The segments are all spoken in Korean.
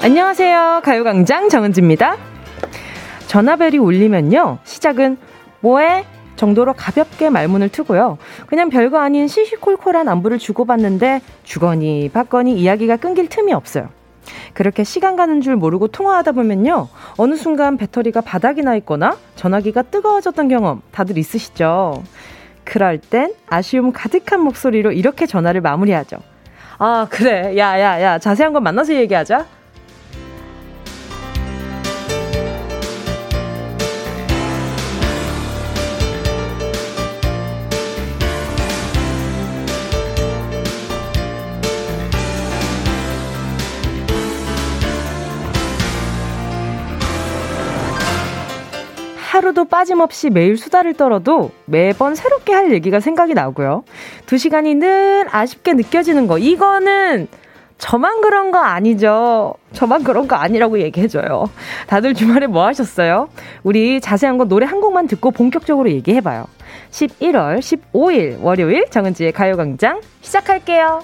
안녕하세요. 가요광장 정은지입니다. 전화벨이 울리면요, 시작은 뭐해? 정도로 가볍게 말문을 트고요. 그냥 별거 아닌 시시콜콜한 안부를 주고받는데 주거니 받거니 이야기가 끊길 틈이 없어요. 그렇게 시간 가는 줄 모르고 통화하다 보면요, 어느 순간 배터리가 바닥이 나 있거나 전화기가 뜨거워졌던 경험 다들 있으시죠? 그럴 땐 아쉬움 가득한 목소리로 이렇게 전화를 마무리하죠. 아, 그래. 야. 자세한 건 만나서 얘기하자. 하루도 빠짐없이 매일 수다를 떨어도 매번 새롭게 할 얘기가 생각이 나고요. 2시간이 늘 아쉽게 느껴지는 거, 이거는 저만 그런 거 아니죠? 저만 그런 거 아니라고 얘기해줘요. 다들 주말에 뭐 하셨어요? 우리 자세한 건 노래 한 곡만 듣고 본격적으로 얘기해봐요. 11월 15일 월요일 정은지의 가요광장 시작할게요.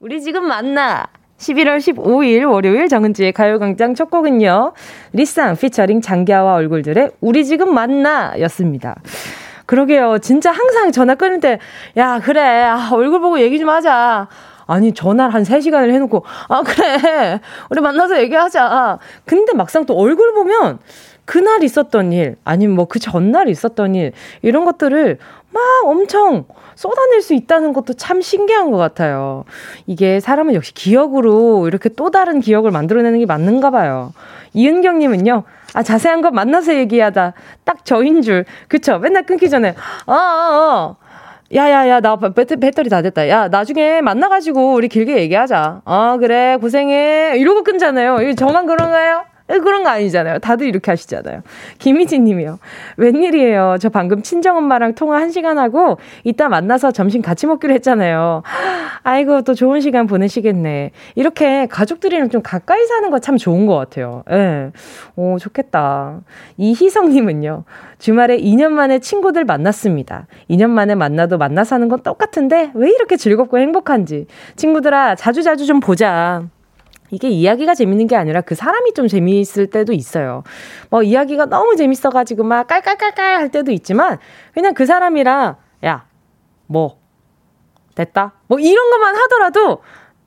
우리 지금 만나. 11월 15일 월요일 정은지의 가요광장 첫 곡은요, 리쌍 피처링 장기하와 얼굴들의 우리 지금 만나 였습니다. 그러게요. 진짜 항상 전화 끊을 때, 야, 그래. 아, 얼굴 보고 얘기 좀 하자. 아니, 전화를 한 3시간을 해놓고, 아, 그래. 우리 만나서 얘기하자. 근데 막상 또 얼굴 보면 그날 있었던 일, 아니면 뭐 그 전날 있었던 일, 이런 것들을 막 엄청 쏟아낼 수 있다는 것도 참 신기한 것 같아요. 이게 사람은 역시 기억으로 이렇게 또 다른 기억을 만들어내는 게 맞는가 봐요. 이은경님은요, 아, 자세한 건 만나서 얘기하다. 딱 저인 줄. 그쵸? 맨날 끊기 전에, 야야야, 나 배터리 다 됐다. 야, 나중에 만나가지고 우리 길게 얘기하자. 아, 그래, 고생해. 이러고 끊잖아요. 이거 저만 그런가요? 그런 거 아니잖아요. 다들 이렇게 하시잖아요. 김희진 님이요. 웬일이에요. 저 방금 친정엄마랑 통화 1시간 하고 이따 만나서 점심 같이 먹기로 했잖아요. 아이고, 또 좋은 시간 보내시겠네. 이렇게 가족들이랑 좀 가까이 사는 거 참 좋은 것 같아요. 예. 오, 좋겠다. 이희성 님은요. 주말에 2년 만에 친구들 만났습니다. 2년 만에 만나도 만나 사는 건 똑같은데 왜 이렇게 즐겁고 행복한지. 친구들아, 자주자주 좀 보자. 이게 이야기가 재밌는 게 아니라 그 사람이 좀 재미있을 때도 있어요. 뭐 이야기가 너무 재밌어가지고 막 깔깔깔깔 할 때도 있지만, 그냥 그 사람이랑, 야, 뭐 됐다, 뭐 이런 것만 하더라도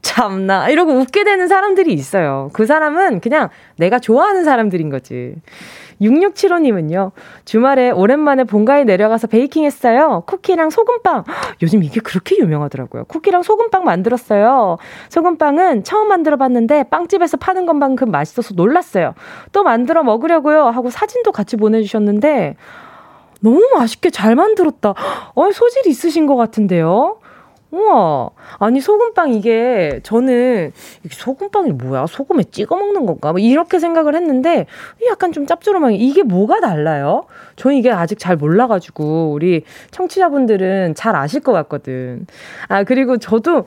참나 이러고 웃게 되는 사람들이 있어요. 그 사람은 그냥 내가 좋아하는 사람들인 거지. 6675님은요. 주말에 오랜만에 본가에 내려가서 베이킹 했어요. 쿠키랑 소금빵. 요즘 이게 그렇게 유명하더라고요. 쿠키랑 소금빵 만들었어요. 소금빵은 처음 만들어봤는데 빵집에서 파는 것만큼 맛있어서 놀랐어요. 또 만들어 먹으려고요 하고 사진도 같이 보내주셨는데 너무 맛있게 잘 만들었다. 소질이 있으신 것 같은데요. 우와. 아니, 소금빵, 이게 저는 소금빵이 뭐야? 소금에 찍어 먹는 건가? 뭐 이렇게 생각을 했는데 약간 좀 짭조름하게, 이게 뭐가 달라요? 저는 이게 아직 잘 몰라가지고 우리 청취자분들은 잘 아실 것 같거든. 아, 그리고 저도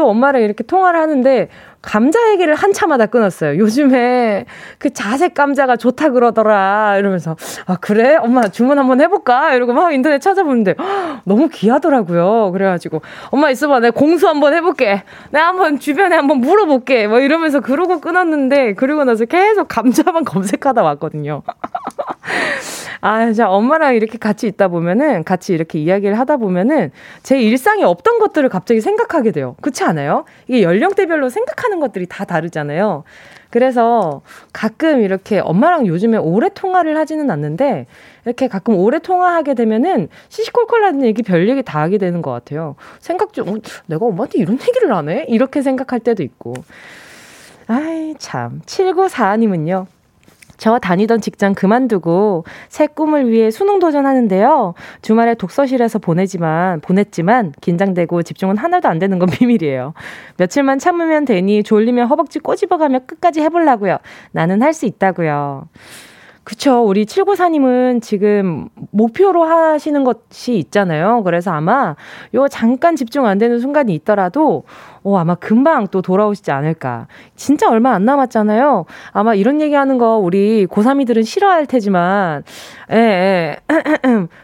엄마랑 이렇게 통화를 하는데 감자 얘기를 한참 하다 끊었어요. 요즘에 그 자색 감자가 좋다 그러더라 이러면서, 아, 그래? 엄마 주문 한번 해볼까? 이러고 막 인터넷 찾아보는데 너무 귀하더라고요. 그래가지고 엄마 있어봐, 내가 공수 한번 해볼게. 내가 한번 주변에 한번 물어볼게. 뭐 이러면서 그러고 끊었는데, 그러고 나서 계속 감자만 검색하다 왔거든요. 아, 진짜 엄마랑 이렇게 같이 있다 보면은, 같이 이렇게 이야기를 하다 보면은 제 일상에 없던 것들을 갑자기 생각하게 돼요. 그렇지 않아요? 이게 연령대별로 생각하는 것들이 다 다르잖아요. 그래서 가끔 이렇게 엄마랑 요즘에 오래 통화를 하지는 않는데, 이렇게 가끔 오래 통화하게 되면은 시시콜콜하는 얘기, 별 얘기 다 하게 되는 것 같아요. 생각 좀, 내가 엄마한테 이런 얘기를 안 해? 이렇게 생각할 때도 있고. 아이, 참. 7942님은요. 저 다니던 직장 그만두고 새 꿈을 위해 수능 도전하는데요. 주말에 독서실에서 보냈지만 긴장되고 집중은 하나도 안 되는 건 비밀이에요. 며칠만 참으면 되니 졸리면 허벅지 꼬집어가며 끝까지 해보려고요. 나는 할 수 있다고요. 그쵸. 우리 794님은 지금 목표로 하시는 것이 있잖아요. 그래서 아마 요 잠깐 집중 안 되는 순간이 있더라도 아마 금방 또 돌아오시지 않을까. 진짜 얼마 안 남았잖아요. 아마 이런 얘기하는 거 우리 고3이들은 싫어할 테지만,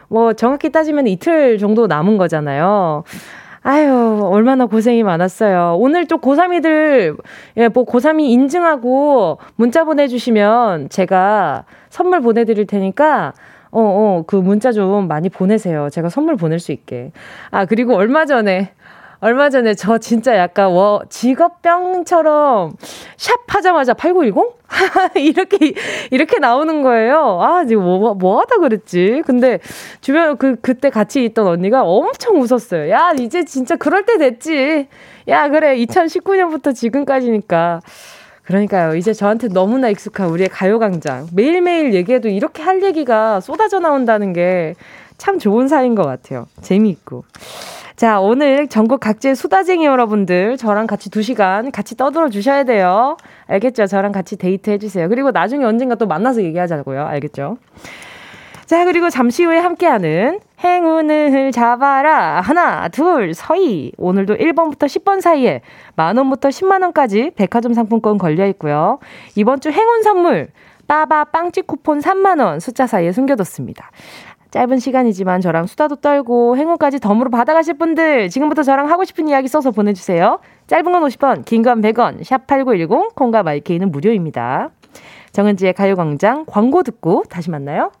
뭐 정확히 따지면 이틀 정도 남은 거잖아요. 아유, 얼마나 고생이 많았어요. 오늘 또 고3이들, 예, 뭐 고3이 인증하고 문자 보내주시면 제가 선물 보내드릴 테니까, 그 문자 좀 많이 보내세요. 제가 선물 보낼 수 있게. 아, 그리고 얼마 전에 저 진짜 약간 직업병처럼 샵 하자마자 8910? 이렇게 나오는 거예요. 아, 지금 뭐 하다 그랬지? 근데 주변 그때 같이 있던 언니가 엄청 웃었어요. 야, 이제 진짜 그럴 때 됐지. 야, 그래. 2019년부터 지금까지니까. 그러니까요. 이제 저한테 너무나 익숙한 우리의 가요광장. 매일매일 얘기해도 이렇게 할 얘기가 쏟아져 나온다는 게 참 좋은 사이인 것 같아요. 재미있고. 자, 오늘 전국 각지의 수다쟁이 여러분들 저랑 같이 2시간 같이 떠들어 주셔야 돼요. 알겠죠? 저랑 같이 데이트 해주세요. 그리고 나중에 언젠가 또 만나서 얘기하자고요. 알겠죠? 자, 그리고 잠시 후에 함께하는 행운을 잡아라. 하나, 둘, 서희. 오늘도 1번부터 10번 사이에 만원부터 10만원까지 백화점 상품권 걸려있고요. 이번 주 행운 선물 빠바 빵집 쿠폰 3만원 숫자 사이에 숨겨뒀습니다. 짧은 시간이지만 저랑 수다도 떨고 행운까지 덤으로 받아가실 분들 지금부터 저랑 하고 싶은 이야기 써서 보내주세요. 짧은 건 50원, 긴 건 100원, 샵 8910, 콩과 마이케이는 무료입니다. 정은지의 가요광장 광고 듣고 다시 만나요.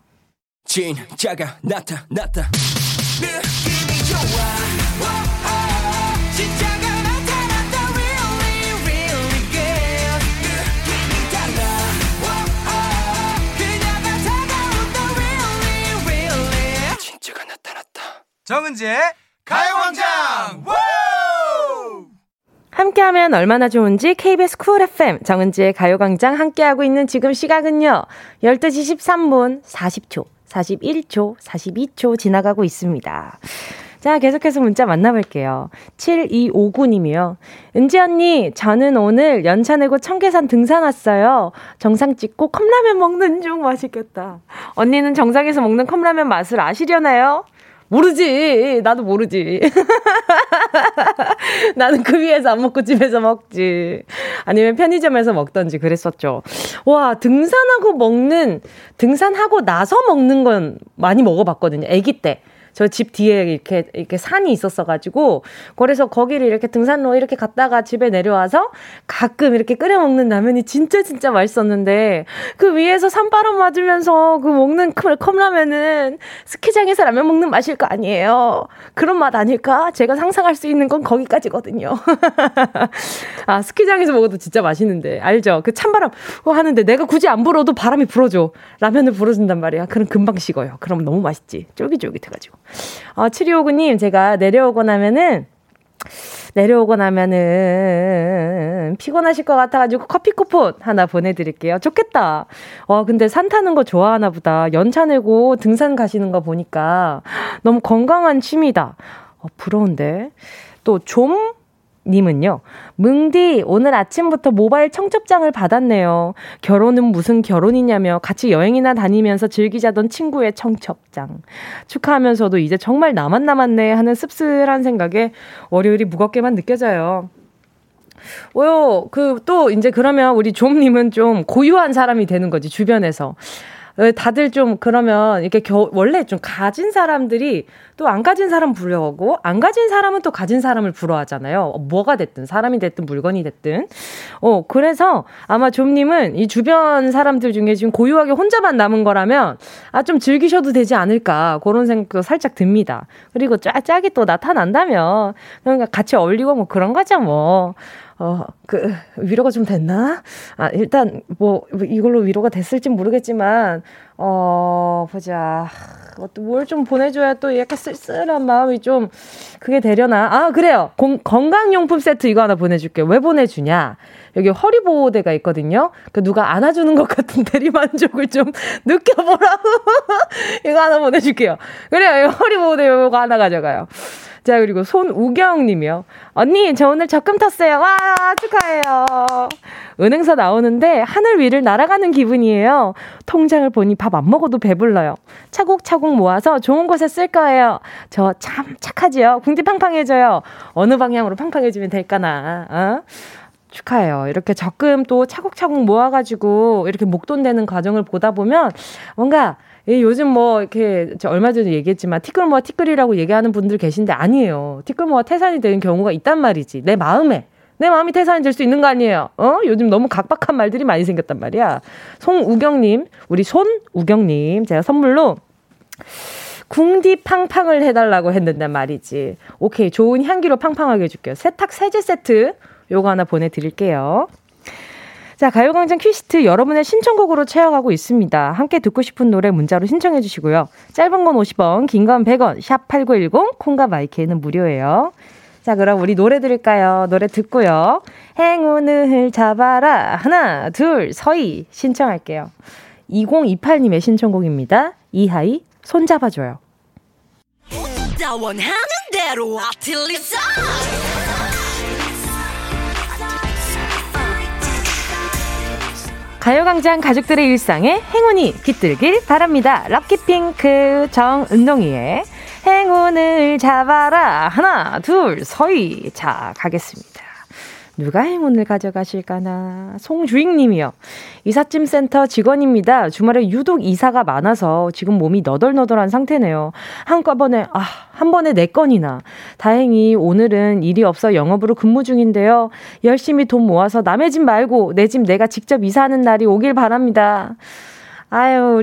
진짜가 나타났다. 느낌이 좋아. 진짜가 나타났다. Really, really good. 느낌이 달라. 그녀가 다가온다. Really, really. 진짜가 나타났다. 정은지의 가요광장. 함께하면 얼마나 좋은지 KBS 쿨 FM 정은지의 가요광장 함께하고 있는 지금 시각은요. 12시 13분 40초, 41초, 42초 지나가고 있습니다. 자, 계속해서 문자 만나볼게요. 7259님이요. 은지 언니, 저는 오늘 연차 내고 청계산 등산 왔어요. 정상 찍고 컵라면 먹는 중. 맛있겠다. 언니는 정상에서 먹는 컵라면 맛을 아시려나요? 모르지. 나도 모르지. 나는 그 위에서 안 먹고 집에서 먹지. 아니면 편의점에서 먹던지 그랬었죠. 와, 등산하고 나서 먹는 건 많이 먹어봤거든요. 아기 때. 저 집 뒤에 이렇게 산이 있었어가지고, 그래서 거기를 이렇게 등산로 이렇게 갔다가 집에 내려와서 가끔 이렇게 끓여 먹는 라면이 진짜 맛있었는데, 그 위에서 산바람 맞으면서 그 먹는 컵라면은 스키장에서 라면 먹는 맛일 거 아니에요. 그런 맛 아닐까? 제가 상상할 수 있는 건 거기까지거든요. 아, 스키장에서 먹어도 진짜 맛있는데, 알죠? 그 찬바람 하는데 내가 굳이 안 불어도 바람이 불어줘. 라면을 불어준단 말이야. 그럼 금방 식어요. 그럼 너무 맛있지. 쫄깃쫄깃해가지고. 7259님, 제가 내려오고 나면은 피곤하실 것 같아가지고 커피 쿠폰 하나 보내드릴게요. 좋겠다. 근데 산 타는 거 좋아하나 보다. 연차 내고 등산 가시는 거 보니까 너무 건강한 취미다. 부러운데. 또 좀 님은요. 뭉디, 오늘 아침부터 모바일 청첩장을 받았네요. 결혼은 무슨 결혼이냐며 같이 여행이나 다니면서 즐기자던 친구의 청첩장. 축하하면서도 이제 정말 나만 남았네 하는 씁쓸한 생각에 월요일이 무겁게만 느껴져요. 또 이제 그러면 우리 좀님은 좀 고유한 사람이 되는 거지, 주변에서. 다들 좀 그러면 이렇게 원래 좀 가진 사람들이 또 안 가진 사람 부러워하고, 안 가진 사람은 또 가진 사람을 부러워하잖아요. 뭐가 됐든, 사람이 됐든, 물건이 됐든. 그래서 아마 좀님은 이 주변 사람들 중에 지금 고유하게 혼자만 남은 거라면, 아, 좀 즐기셔도 되지 않을까. 그런 생각도 살짝 듭니다. 그리고 짝이 또 나타난다면, 그러니까 같이 어울리고 뭐 그런 거죠, 뭐. 위로가 좀 됐나? 아, 일단, 이걸로 위로가 됐을진 모르겠지만, 보자. 뭘 좀 보내줘야 또 약간 쓸쓸한 마음이 좀, 그게 되려나? 아, 그래요. 건강용품 세트 이거 하나 보내줄게요. 왜 보내주냐? 여기 허리보호대가 있거든요? 그 누가 안아주는 것 같은 대리만족을 좀 느껴보라고. 이거 하나 보내줄게요. 그래요. 허리보호대 이거 하나 가져가요. 자, 그리고 손우경 님이요. 언니, 저 오늘 적금 탔어요. 와, 축하해요. 은행서 나오는데 하늘 위를 날아가는 기분이에요. 통장을 보니 밥 안 먹어도 배불러요. 차곡차곡 모아서 좋은 곳에 쓸 거예요. 저 참 착하지요. 궁디 팡팡해져요. 어느 방향으로 팡팡해지면 될까나. 축하해요. 이렇게 적금 또 차곡차곡 모아가지고 이렇게 목돈되는 과정을 보다 보면 뭔가 예, 요즘 뭐 이렇게 얼마 전에 얘기했지만 티끌모아 티끌이라고 얘기하는 분들 계신데 아니에요. 티끌모아 태산이 되는 경우가 있단 말이지. 내 마음이 태산이 될 수 있는 거 아니에요. 요즘 너무 각박한 말들이 많이 생겼단 말이야. 송우경님, 우리 손우경님 제가 선물로 궁디 팡팡을 해달라고 했는데 말이지. 오케이, 좋은 향기로 팡팡하게 해줄게요. 세탁 세제 세트 요거 하나 보내드릴게요. 자, 가요광장 퀴시트 여러분의 신청곡으로 채워가고 있습니다. 함께 듣고 싶은 노래 문자로 신청해 주시고요. 짧은 건 50원, 긴 건 100원, 샵8910, 콩과 마이케이는 무료예요. 자, 그럼 우리 노래 들을까요? 노래 듣고요. 행운을 잡아라. 하나, 둘, 서희 신청할게요. 2028님의 신청곡입니다. 이하이, 손잡아줘요. 원하는 대로 아틀리사 가요광장 가족들의 일상에 행운이 깃들길 바랍니다. 럭키핑크 정은동이의 행운을 잡아라. 하나, 둘, 서희. 자, 가겠습니다. 누가 행운을 가져가실까나. 송주익님이요. 이삿짐센터 직원입니다. 주말에 유독 이사가 많아서 지금 몸이 너덜너덜한 상태네요. 한 번에 4건이나. 다행히 오늘은 일이 없어 영업으로 근무 중인데요. 열심히 돈 모아서 남의 집 말고 내 집 내가 직접 이사하는 날이 오길 바랍니다. 아유,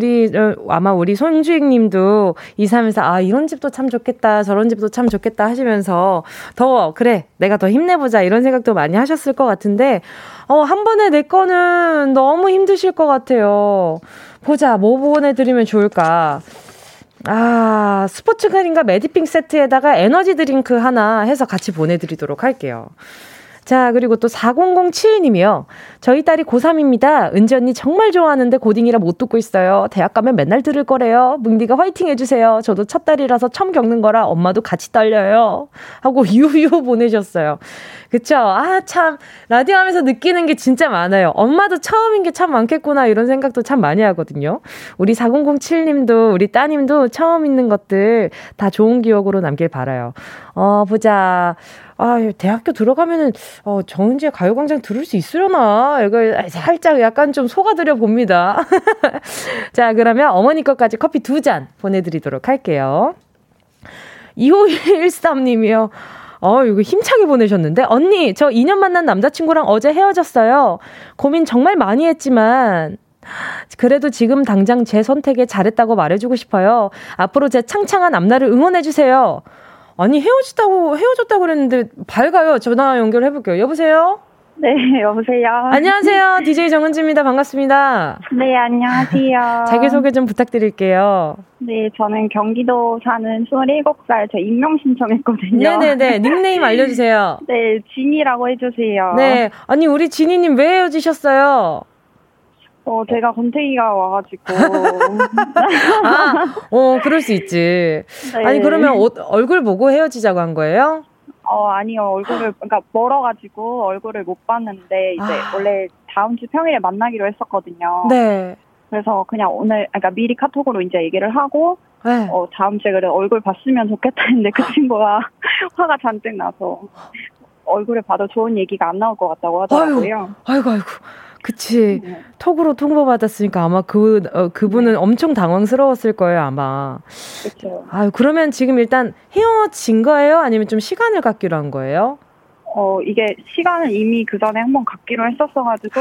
아마 우리 손주익님도 이사하면서 아, 이런 집도 참 좋겠다, 저런 집도 참 좋겠다 하시면서 내가 더 힘내보자 이런 생각도 많이 하셨을 것 같은데, 한 번에 내 거는 너무 힘드실 것 같아요. 보자, 뭐 보내드리면 좋을까? 아, 스포츠크림과 메디핑 세트에다가 에너지 드링크 하나 해서 같이 보내드리도록 할게요. 자, 그리고 또 4007님이요. 저희 딸이 고3입니다. 은지 언니 정말 좋아하는데 고딩이라 못 듣고 있어요. 대학 가면 맨날 들을 거래요. 뭉디가 화이팅 해주세요. 저도 첫 딸이라서 처음 겪는 거라 엄마도 같이 떨려요. 하고 유유 보내셨어요. 그쵸? 아, 참 라디오 하면서 느끼는 게 진짜 많아요. 엄마도 처음인 게 참 많겠구나 이런 생각도 참 많이 하거든요. 우리 4007님도 우리 따님도 처음 있는 것들 다 좋은 기억으로 남길 바라요. 보자. 아, 대학교 들어가면은, 정은지의 가요광장 들을 수 있으려나? 이걸 살짝 약간 좀 속아드려 봅니다. 자, 그러면 어머니 것까지 커피 2잔 보내드리도록 할게요. 2513님이요. 이거 힘차게 보내셨는데? 언니, 저 2년 만난 남자친구랑 어제 헤어졌어요. 고민 정말 많이 했지만, 그래도 지금 당장 제 선택에 잘했다고 말해주고 싶어요. 앞으로 제 창창한 앞날을 응원해주세요. 아니, 헤어졌다고 그랬는데 밝아요. 전화 연결해볼게요. 여보세요? 네, 여보세요. 안녕하세요. DJ 정은지입니다. 반갑습니다. 네, 안녕하세요. 자기소개 좀 부탁드릴게요. 네, 저는 경기도 사는 27살, 저 임명신청했거든요. 네네네. 닉네임 알려주세요. 네, 진이라고 해주세요. 네. 아니, 우리 진이님 왜 헤어지셨어요? 제가 권태기가 와가지고. 그럴 수 있지. 네. 아니, 그러면 얼굴 보고 헤어지자고 한 거예요? 아니요. 그러니까 멀어가지고 얼굴을 못 봤는데, 이제 원래 다음 주 평일에 만나기로 했었거든요. 네. 그래서 그냥 그러니까 미리 카톡으로 이제 얘기를 하고, 네. 다음 주에 그래 얼굴 봤으면 좋겠다 했는데 그 친구가 화가 잔뜩 나서 얼굴을 봐도 좋은 얘기가 안 나올 것 같다고 하더라고요. 아이고. 그치. 네. 톡으로 통보받았으니까 아마 그분은 네. 엄청 당황스러웠을 거예요, 아마. 그쵸. 아유, 그러면 지금 일단 헤어진 거예요? 아니면 좀 시간을 갖기로 한 거예요? 이게 시간을 이미 그 전에 한번 갖기로 했었어가지고,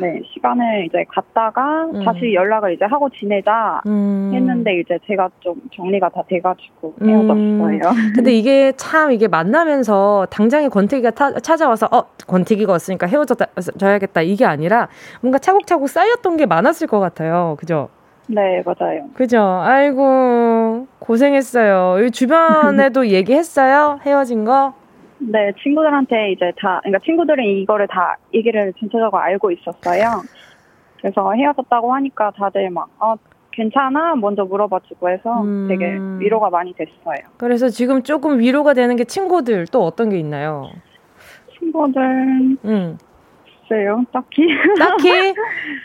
네, 시간을 이제 갖다가 다시 연락을 이제 하고 지내자 했는데 이제 제가 좀 정리가 다 돼가지고 헤어졌어요. 근데 이게 참 이게 만나면서 당장에 권태기가 찾아와서 권태기가 왔으니까 헤어져야겠다 이게 아니라 뭔가 차곡차곡 쌓였던 게 많았을 것 같아요. 그죠? 네, 맞아요. 그죠? 아이고, 고생했어요. 주변에도 얘기했어요? 헤어진 거? 네, 친구들한테 이제 그러니까 친구들은 이거를 다 얘기를 전체적으로 알고 있었어요. 그래서 헤어졌다고 하니까 다들 막, 괜찮아? 먼저 물어봐주고 해서 되게 위로가 많이 됐어요. 그래서 지금 조금 위로가 되는 게 친구들 또 어떤 게 있나요? 친구들, 글쎄요, 딱히?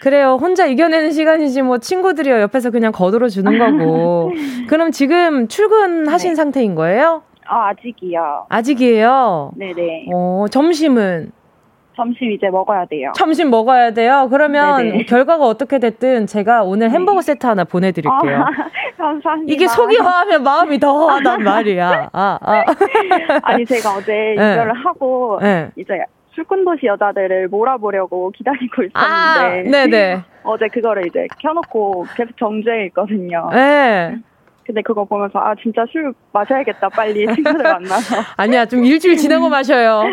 그래요, 혼자 이겨내는 시간이지 뭐 친구들이요, 옆에서 그냥 거들어주는 거고. 그럼 지금 출근하신 네. 상태인 거예요? 아직이요. 아직이에요? 네네. 점심은? 점심 이제 먹어야 돼요. 점심 먹어야 돼요? 그러면 네네. 결과가 어떻게 됐든 제가 오늘 햄버거 세트 하나 보내드릴게요. 아, 감사합니다. 이게 속이 화하면 마음이 더 화난 말이야. 아니 제가 어제 이별을 하고 이제 술꾼도시 여자들을 몰아보려고 기다리고 있었는데 어제 그거를 이제 켜놓고 계속 정주행에 있거든요. 네. 근데 그거 보면서 아 진짜 술 마셔야겠다 빨리 친구들 만나서 아니야 좀 일주일 지나고 마셔요.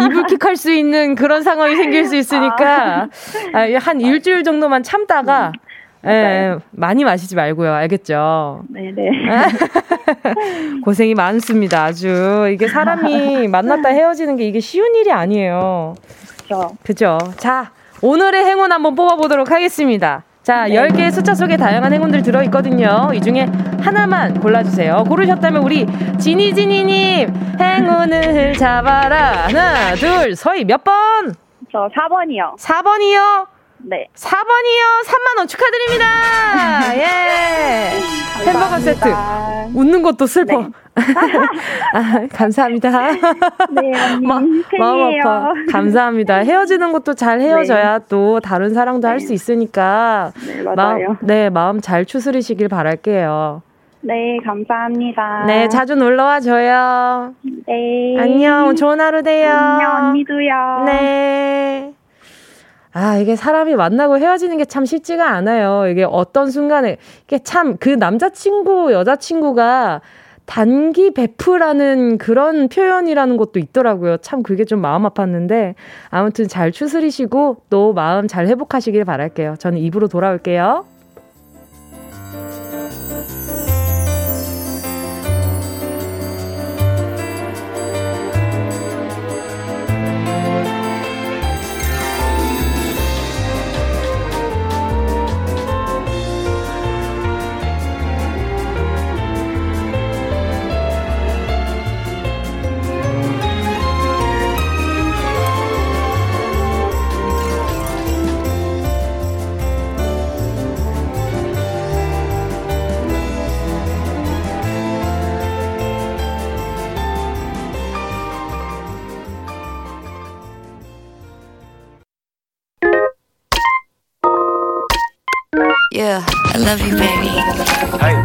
이불킥할 수 있는 그런 상황이 생길 수 있으니까 한 일주일 정도만 참다가 네, 많이 마시지 말고요. 알겠죠? 네네. 고생이 많습니다. 아주 이게 사람이 만났다 헤어지는 게 이게 쉬운 일이 아니에요. 그렇죠. 그죠? 자 오늘의 행운 한번 뽑아보도록 하겠습니다. 자, 10개의 숫자 속에 다양한 행운들 들어있거든요. 이 중에 하나만 골라주세요. 고르셨다면 우리 지니지니님 행운을 잡아라. 하나, 둘, 서희 몇 번? 저 4번이요. 4번이요? 네. 4번이요. 3만원 축하드립니다. 예. 햄버거 세트. 웃는 것도 슬퍼. 네. 아, 감사합니다. 네, 마음 아파. 감사합니다. 헤어지는 것도 잘 헤어져야 네. 또 다른 사랑도 네. 할 수 있으니까. 네, 맞아요. 마음 잘 추스리시길 바랄게요. 네, 감사합니다. 네, 자주 놀러와 줘요. 네. 안녕, 좋은 하루 돼요. 안녕, 언니도요. 네. 아, 이게 사람이 만나고 헤어지는 게 참 쉽지가 않아요. 이게 어떤 순간에, 이게 참 그 남자친구, 여자친구가 단기 베프라는 그런 표현이라는 것도 있더라고요. 참 그게 좀 마음 아팠는데 아무튼 잘 추스리시고 또 마음 잘 회복하시길 바랄게요. 저는 입으로 돌아올게요. Yeah, I love you, baby.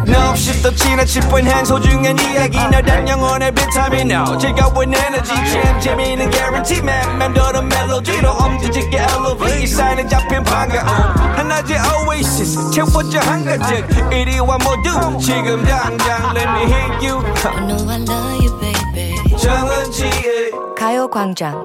No, she's the 지나칠 뻔한 소중한 이야기. 날 단 영혼의 비타민 now. 즐거운 에너지 참 재미있는 guarantee man. 맴도는 멜로디로 험지게 elevate. 이 사인에 잡힌 반가움. 한낮의 oasis 채워져 한가득. 이리와 모두 지금 당장. Let me hit you. I know I love you, baby. 정은지의 가요광장.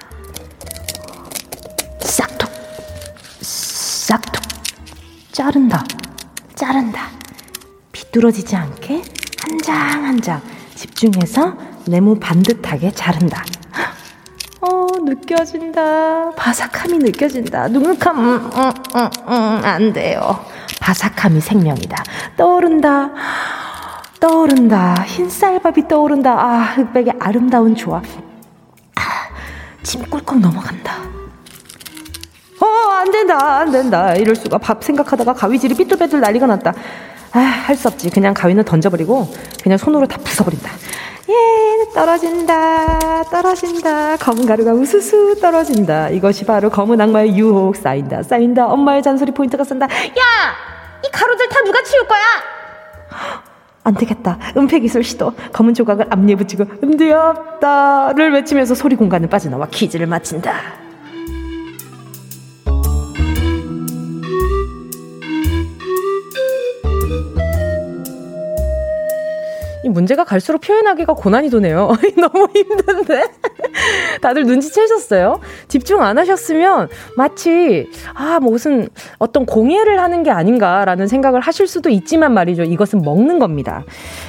싹둑 자른다 비뚤어지지 않게 한 장 집중해서 네모 반듯하게 자른다. 느껴진다. 바삭함이 느껴진다. 눅눅함 안 돼요. 바삭함이 생명이다. 떠오른다. 흰쌀밥이 떠오른다. 아, 흑백의 아름다운 조합. 아, 침 꿀꺽 넘어간다. 안 된다. 이럴 수가. 밥 생각하다가 가위질이 삐뚤빼뚤 난리가 났다. 아, 할 수 없지. 그냥 가위는 던져버리고 그냥 손으로 다 부숴버린다. 예, 떨어진다. 검은 가루가 우수수 떨어진다. 이것이 바로 검은 악마의 유혹. 쌓인다. 엄마의 잔소리 포인트가 싼다. 야! 이 가루들 다 누가 치울 거야? 안 되겠다. 은폐 기술 시도. 검은 조각을 앞니에 붙이고 음디없다를 외치면서 소리 공간을 빠져나와 퀴즈를 마친다. 문제가 갈수록 표현하기가 고난이 도네요. 너무 힘든데? 다들 눈치채셨어요? 집중 안 하셨으면 마치 무슨 어떤 공예를 하는 게 아닌가라는 생각을 하실 수도 있지만 말이죠. 이것은 먹는 겁니다.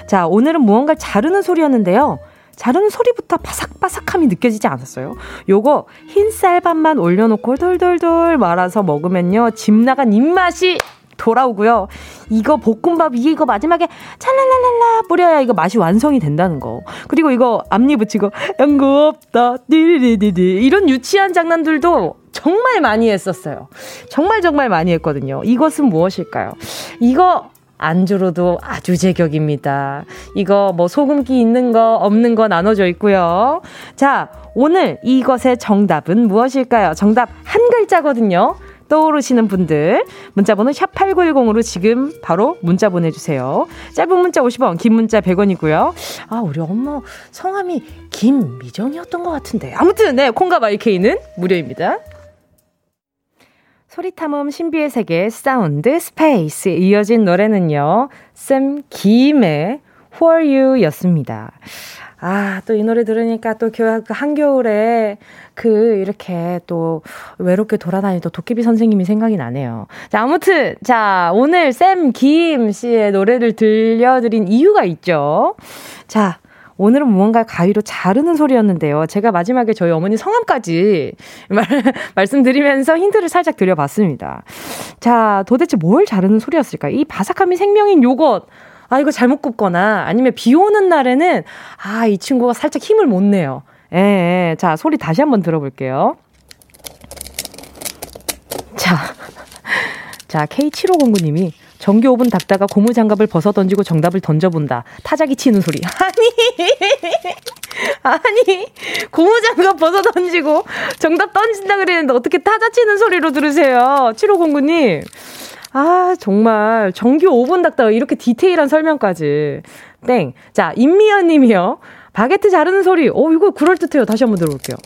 자, 오늘은 무언가를 자르는 소리였는데요. 자르는 소리부터 바삭바삭함이 느껴지지 않았어요? 요거 흰 쌀밥만 올려놓고 돌돌돌 말아서 먹으면요, 집 나간 입맛이 돌아오고요. 이거 볶음밥 위에 이거 마지막에 찰랄랄랄라 뿌려야 이거 맛이 완성이 된다는 거. 그리고 이거 앞니 붙이고 연구 없다 띠리리리리 이런 유치한 장난들도 정말 많이 했었어요. 정말 많이 했거든요. 이것은 무엇일까요? 이거 안주로도 아주 제격입니다. 이거 뭐 소금기 있는 거 없는 거 나눠져 있고요. 자, 오늘 이것의 정답은 무엇일까요? 정답 한 글자거든요. 떠오르시는 분들 문자번호 샵8910으로 지금 바로 문자 보내주세요. 짧은 문자 50원, 긴 문자 100원이고요. 우리 엄마 성함이 김미정이었던 것 같은데. 아무튼 네, 콩과 마이케이는 무료입니다. 소리탐험 신비의 세계 사운드 스페이스에 이어진 노래는요, 쌤 김의 For You 였습니다. 또 이 노래 들으니까 또 한겨울에 이렇게 또 외롭게 돌아다니던 도깨비 선생님이 생각이 나네요. 자, 아무튼, 자, 오늘 쌤 김 씨의 노래를 들려드린 이유가 있죠. 자, 오늘은 무언가 가위로 자르는 소리였는데요. 제가 마지막에 저희 어머니 성함까지 말씀드리면서 힌트를 살짝 드려봤습니다. 자, 도대체 뭘 자르는 소리였을까요? 이 바삭함이 생명인 요것. 이거 잘못 굽거나 아니면 비 오는 날에는 이 친구가 살짝 힘을 못 내요. 예. 자, 소리 다시 한번 들어볼게요. 자, K7509님이 전기 오븐 닦다가 고무장갑을 벗어 던지고 정답을 던져본다. 타자기 치는 소리. 아니, 고무장갑 벗어 던지고 정답 던진다 그랬는데 어떻게 타자 치는 소리로 들으세요? 7509님. 정말 전기 5분 닦다가 이렇게 디테일한 설명까지. 땡. 자, 임미연 님이요. 바게트 자르는 소리. 이거 그럴듯해요. 다시 한번 들어볼게요.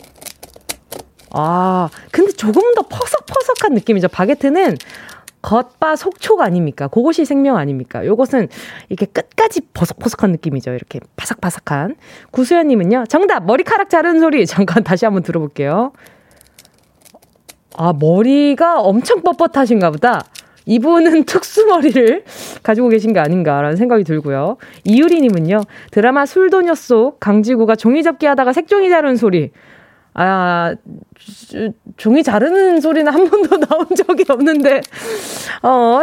근데 조금 더 퍼석퍼석한 느낌이죠. 바게트는 겉바 속촉 아닙니까? 그것이 생명 아닙니까? 요것은 이렇게 끝까지 버석버석한 느낌이죠. 이렇게 바삭바삭한. 구수연 님은요. 정답! 머리카락 자르는 소리. 잠깐 다시 한번 들어볼게요. 머리가 엄청 뻣뻣하신가 보다. 이분은 특수머리를 가지고 계신 게 아닌가라는 생각이 들고요. 이유리님은요. 드라마 술도녀 속 강지구가 종이 접기 하다가 색종이 자르는 소리. 종이 자르는 소리는 한 번도 나온 적이 없는데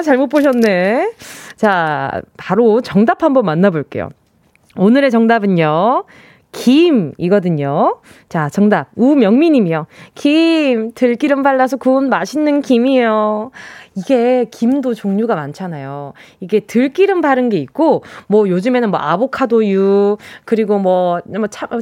잘못 보셨네. 자, 바로 정답 한번 만나볼게요. 오늘의 정답은요. 김이거든요. 자, 정답 우명미님이요. 김, 들기름 발라서 구운 맛있는 김이요. 이게 김도 종류가 많잖아요. 이게 들기름 바른 게 있고, 뭐 요즘에는 뭐 아보카도유 그리고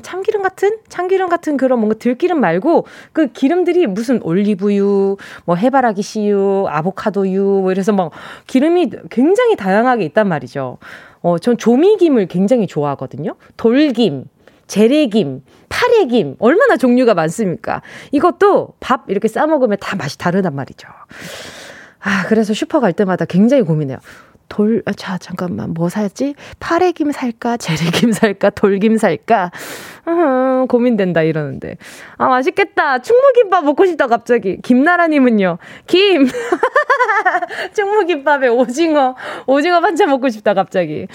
참기름 같은 그런 뭔가 들기름 말고 그 기름들이 무슨 올리브유, 뭐 해바라기 씨유, 아보카도유 뭐 이래서 막 기름이 굉장히 다양하게 있단 말이죠. 전 조미김을 굉장히 좋아하거든요. 돌김, 재래김, 파래김, 얼마나 종류가 많습니까? 이것도 밥 이렇게 싸먹으면 다 맛이 다르단 말이죠. 그래서 슈퍼 갈 때마다 굉장히 고민해요. 잠깐만, 뭐 사지? 파래김 살까? 재래김 살까? 돌김 살까? 고민된다 이러는데. 맛있겠다. 충무김밥 먹고 싶다, 갑자기. 김나라님은요. 김! 충무김밥에 오징어 반찬 먹고 싶다, 갑자기.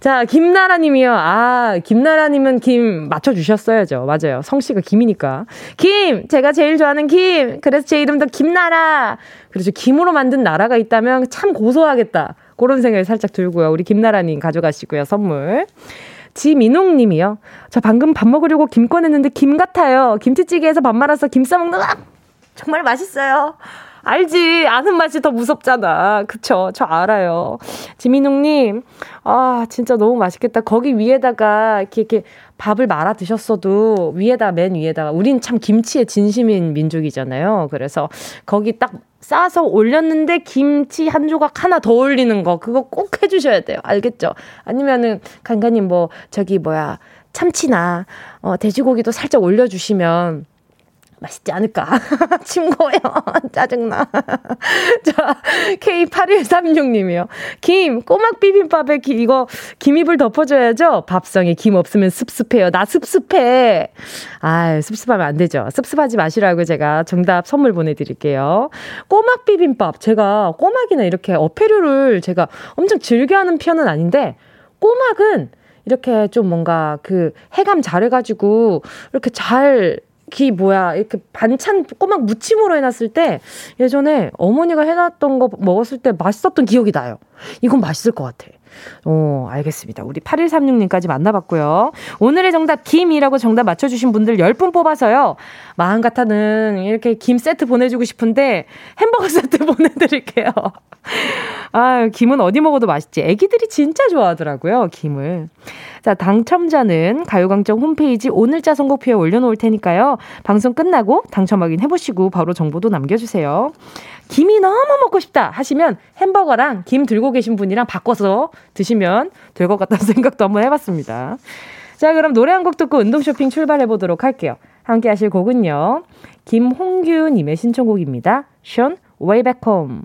자, 김나라님이요. 김나라님은 김 맞춰주셨어야죠. 맞아요. 성씨가 김이니까. 김! 제가 제일 좋아하는 김! 그래서 제 이름도 김나라! 그렇죠. 김으로 만든 나라가 있다면 참 고소하겠다. 그런 생각이 살짝 들고요. 우리 김나라님 가져가시고요. 선물. 지민웅님이요. 저 방금 밥 먹으려고 김 꺼냈는데 김 같아요. 김치찌개에서 밥 말아서 김 싸먹는 거 정말 맛있어요. 알지. 아는 맛이 더 무섭잖아. 그쵸? 저 알아요. 지민웅님, 진짜 너무 맛있겠다. 거기 위에다가 이렇게 밥을 말아 드셨어도 맨 위에다가 우린 참 김치에 진심인 민족이잖아요. 그래서 거기 딱 싸서 올렸는데 김치 한 조각 하나 더 올리는 거 그거 꼭 해주셔야 돼요. 알겠죠? 아니면은 간간히 참치나 돼지고기도 살짝 올려주시면 맛있지 않을까. 친구예요. 짜증나. 자, K8136님이요. 김, 꼬막 비빔밥에 이거 김입을 덮어줘야죠. 밥상에 김 없으면 습습해요. 나 습습해. 아, 습습하면 안 되죠. 습습하지 마시라고 제가 정답 선물 보내드릴게요. 꼬막 비빔밥. 제가 꼬막이나 이렇게 어패류를 제가 엄청 즐겨하는 편은 아닌데, 꼬막은 이렇게 좀 뭔가 그 해감 잘해가지고 이렇게 잘 이렇게 반찬 꼬막 무침으로 해놨을 때 예전에 어머니가 해놨던 거 먹었을 때 맛있었던 기억이 나요. 이건 맛있을 것 같아. 알겠습니다. 우리 8136님까지 만나봤고요. 오늘의 정답 김이라고 정답 맞춰주신 분들 10분 뽑아서요. 마음 같아는 이렇게 김 세트 보내주고 싶은데 햄버거 세트 보내드릴게요. 아, 김은 어디 먹어도 맛있지. 애기들이 진짜 좋아하더라고요, 김을. 자, 당첨자는 가요광장 홈페이지 오늘자 선곡표에 올려놓을 테니까요. 방송 끝나고 당첨 확인해보시고 바로 정보도 남겨주세요. 김이 너무 먹고 싶다 하시면 햄버거랑 김 들고 계신 분이랑 바꿔서 드시면 될 것 같다는 생각도 한번 해봤습니다. 자, 그럼 노래 한 곡 듣고 운동 쇼핑 출발해보도록 할게요. 함께 하실 곡은요, 김홍규님의 신청곡입니다. Sean, Way Back Home.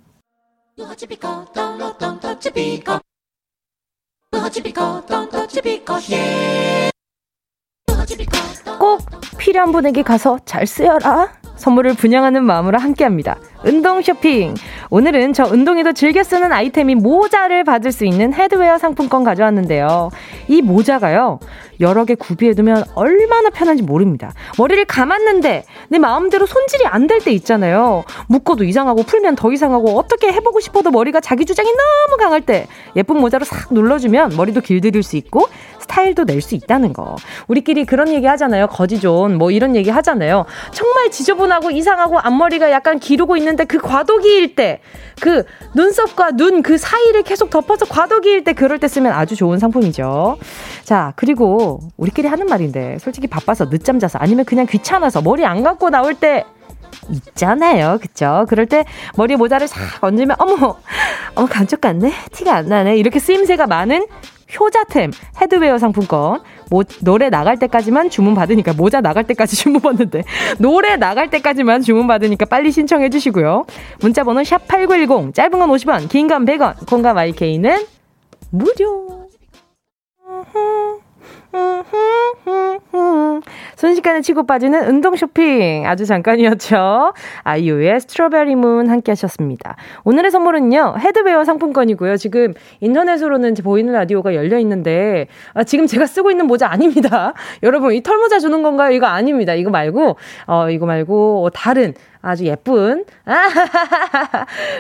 꼭 필요한 분에게 가서 잘 쓰여라. 선물을 분양하는 마음으로 함께합니다. 운동 쇼핑. 오늘은 저 운동에도 즐겨 쓰는 아이템인 모자를 받을 수 있는 헤드웨어 상품권 가져왔는데요. 이 모자가요, 여러 개 구비해두면 얼마나 편한지 모릅니다. 머리를 감았는데 내 마음대로 손질이 안 될 때 있잖아요. 묶어도 이상하고 풀면 더 이상하고 어떻게 해보고 싶어도 머리가 자기 주장이 너무 강할 때 예쁜 모자로 싹 눌러주면 머리도 길들일 수 있고 스타일도 낼 수 있다는 거. 우리끼리 그런 얘기 하잖아요. 거지존 뭐 이런 얘기 하잖아요. 정말 지저분하고 이상하고 앞머리가 약간 기르고 있는데 그 과도기일 때, 그 눈썹과 눈 그 사이를 계속 덮어서 과도기일 때, 그럴 때 쓰면 아주 좋은 상품이죠. 자, 그리고 우리끼리 하는 말인데 솔직히 바빠서 늦잠 자서 아니면 그냥 귀찮아서 머리 안 감고 나올 때 있잖아요. 그쵸? 그럴 때 머리에 모자를 싹 얹으면 어머 감쪽 같네? 티가 안 나네? 이렇게 쓰임새가 많은 효자템 헤드웨어 상품권. 노래 나갈 때까지만 주문 받으니까, 모자 나갈 때까지 주문 받는데 노래 나갈 때까지만 주문 받으니까 빨리 신청해 주시고요. 문자번호 샵8910, 짧은 건 50원, 긴 건 100원, 공감 IK는 무료. 순식간에 치고 빠지는 운동 쇼핑, 아주 잠깐이었죠. 아이유의 스트로베리 문 함께 하셨습니다. 오늘의 선물은요, 헤드웨어 상품권이고요. 지금 인터넷으로는 보이는 라디오가 열려있는데, 지금 제가 쓰고 있는 모자 아닙니다. 여러분, 이 털모자 주는 건가요? 이거 아닙니다. 이거 말고 다른 아주 예쁜,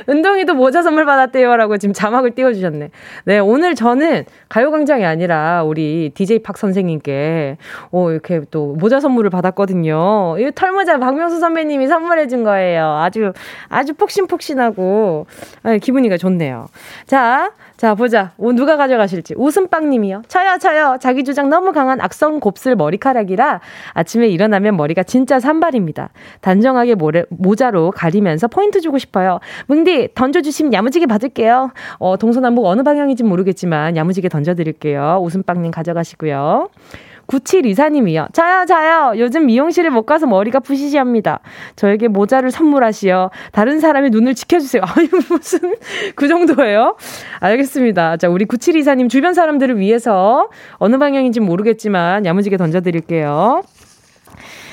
운동이도 모자 선물 받았대요 라고 지금 자막을 띄워주셨네. 네, 오늘 저는 가요광장이 아니라 우리 DJ 박 선생님께 이렇게 또 모자 선물을 받았거든요. 이 털모자 박명수 선배님이 선물해준 거예요. 아주 폭신폭신하고, 네, 기분이가 좋네요. 자, 보자. 누가 가져가실지. 웃음빵님이요. 저요. 자기 주장 너무 강한 악성 곱슬 머리카락이라 아침에 일어나면 머리가 진짜 산발입니다. 단정하게 모자로 가리면서 포인트 주고 싶어요. 뭉디, 던져주시면 야무지게 받을게요. 동서남북 어느 방향인지 모르겠지만 야무지게 던져드릴게요. 웃음빵님 가져가시고요. 9724님이요. 저요. 요즘 미용실을 못 가서 머리가 부시시합니다. 저에게 모자를 선물하시어. 다른 사람의 눈을 지켜주세요. 아니, 무슨 그 정도예요? 알겠습니다. 자, 우리 9724님 주변 사람들을 위해서 어느 방향인지 모르겠지만 야무지게 던져드릴게요.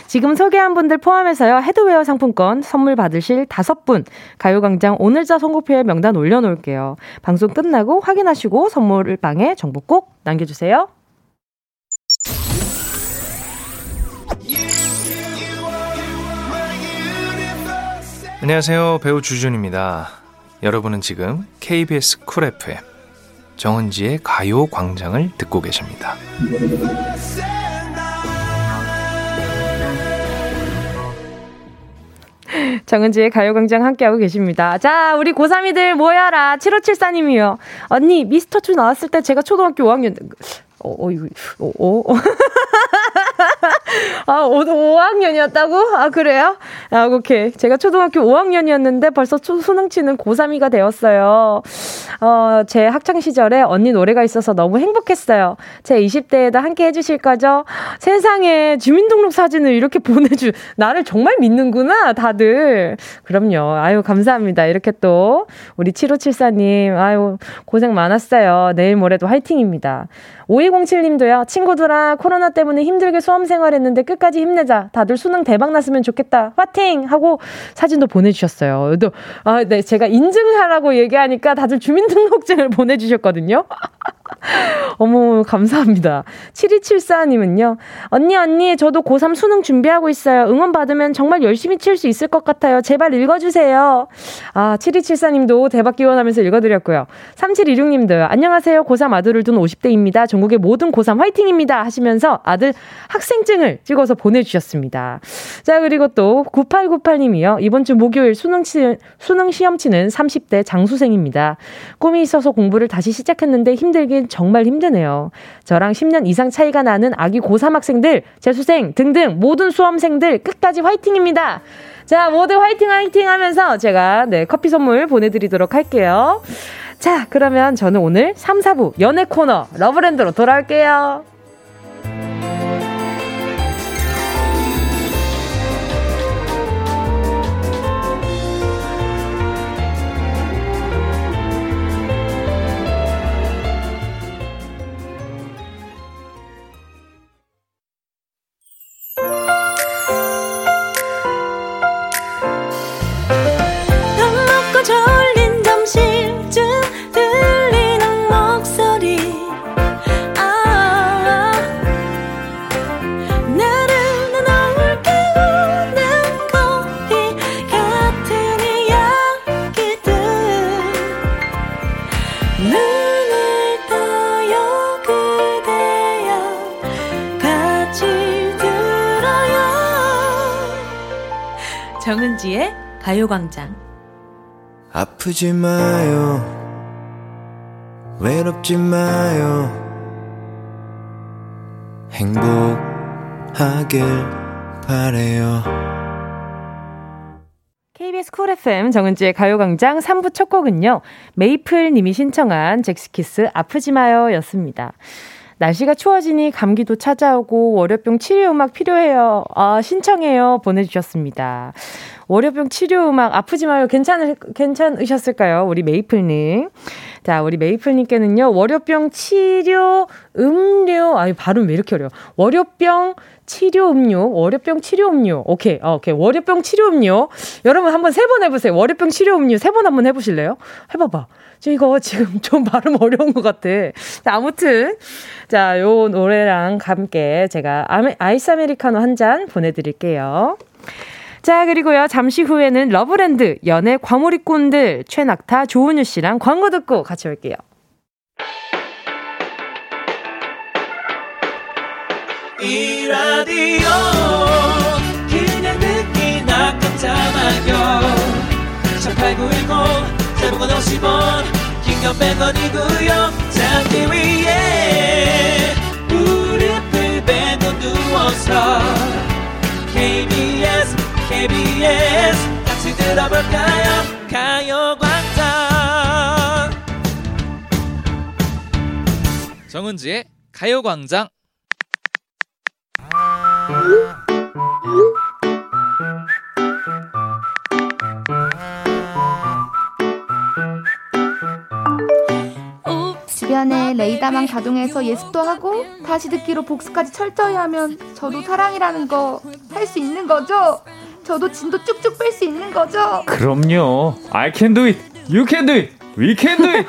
지금 소개한 분들 포함해서요, 헤드웨어 상품권 선물 받으실 5분 가요광장 오늘자 선곡표에 명단 올려놓을게요. 방송 끝나고 확인하시고 선물방에 정보 꼭 남겨주세요. 안녕하세요, 배우 주준입니다. 여러분은 지금 KBS 쿨 FM 정은지의 가요광장을 듣고 계십니다. 정은지의 가요광장 함께하고 계십니다. 자, 우리 고3이들 모여라. 7574님이요. 언니, 미스터 츄 나왔을 때 제가 초등학교 5학년... 아, 5학년이었다고? 아, 그래요? 아, 오케이. 제가 초등학교 5학년이었는데 벌써 수능 치는 고3이가 되었어요. 제 학창시절에 언니 노래가 있어서 너무 행복했어요. 제 20대에도 함께 해주실 거죠? 세상에 주민등록 사진을 이렇게 나를 정말 믿는구나, 다들. 그럼요. 아유, 감사합니다. 이렇게 또, 우리 7574님, 아유, 고생 많았어요. 내일 모레도 화이팅입니다. 5207님도요, 친구들아, 코로나 때문에 힘들게 수험생활 했는데 끝까지 힘내자. 다들 수능 대박 났으면 좋겠다. 화팅! 하고 사진도 보내주셨어요. 또, 아, 네, 제가 인증하라고 얘기하니까 다들 주민등록증을 보내주셨거든요. 어머, 감사합니다. 7274님은요, 언니, 저도 고3 수능 준비하고 있어요. 응원 받으면 정말 열심히 칠 수 있을 것 같아요. 제발 읽어주세요. 아, 7274님도 대박 기원하면서 읽어드렸고요. 3726님도, 안녕하세요. 고3 아들을 둔 50대입니다. 전국의 모든 고3 화이팅입니다. 하시면서 아들 학생증을 찍어서 보내주셨습니다. 자, 그리고 또 9898님이요. 이번 주 목요일 수능 시험 치는 30대 장수생입니다. 꿈이 있어서 공부를 다시 시작했는데 힘들긴 정말 힘드네요. 저랑 10년 이상 차이가 나는 아기 고3 학생들, 재수생 등등 모든 수험생들 끝까지 화이팅입니다. 자, 모두 화이팅 하면서 제가 커피 선물 보내드리도록 할게요. 자, 그러면 저는 오늘 3, 4부 연애 코너 러브랜드로 돌아올게요. 정은지의 가요광장. 아프지 마요, 외롭지 마요, 행복하길 바래요. KBS 쿨 FM 정은지의 가요광장 3부 첫 곡은요, 메이플 님이 신청한 잭스키스 아프지 마요 였습니다. 날씨가 추워지니 감기도 찾아오고 월요병 치료음악 필요해요. 아, 신청해요. 보내주셨습니다. 월요병 치료음악 아프지 마요. 괜찮으셨을까요? 우리 메이플님. 자, 우리 메이플님께는요, 월요병 치료 음료. 아니, 발음 왜 이렇게 어려워. 월요병 치료 음료. 오케이. 월요병 치료 음료. 여러분 한번 세 번 해보세요. 월요병 치료 음료 세 번 한번 해보실래요? 해봐봐. 저 이거 지금 좀 발음 어려운 것 같아. 자, 아무튼. 자, 요 노래랑 함께 제가 아이스 아메리카노 한 잔 보내드릴게요. 자, 그리고요, 잠시 후에는 러브랜드 연애 과몰입꾼들 최낙타 조은유 씨랑 광고 듣고 같이 올게요. 이 라디오 그냥 듣기나 깜짝마요 18910 대목원 50원 긴건 100원이고요 잡기 위해 무릎을 베고 누워서 KBS 같이 들어볼까요? 가요광장 정은지의 가요광장. 주변에 레이더만 가동해서 예습도 하고 다시 듣기로 복습까지 철저히 하면 저도 사랑이라는 거 할 수 있는 거죠? 저도 진도 쭉쭉 뺄 수 있는 거죠? 그럼요. I can do it. You can do it. We can do it.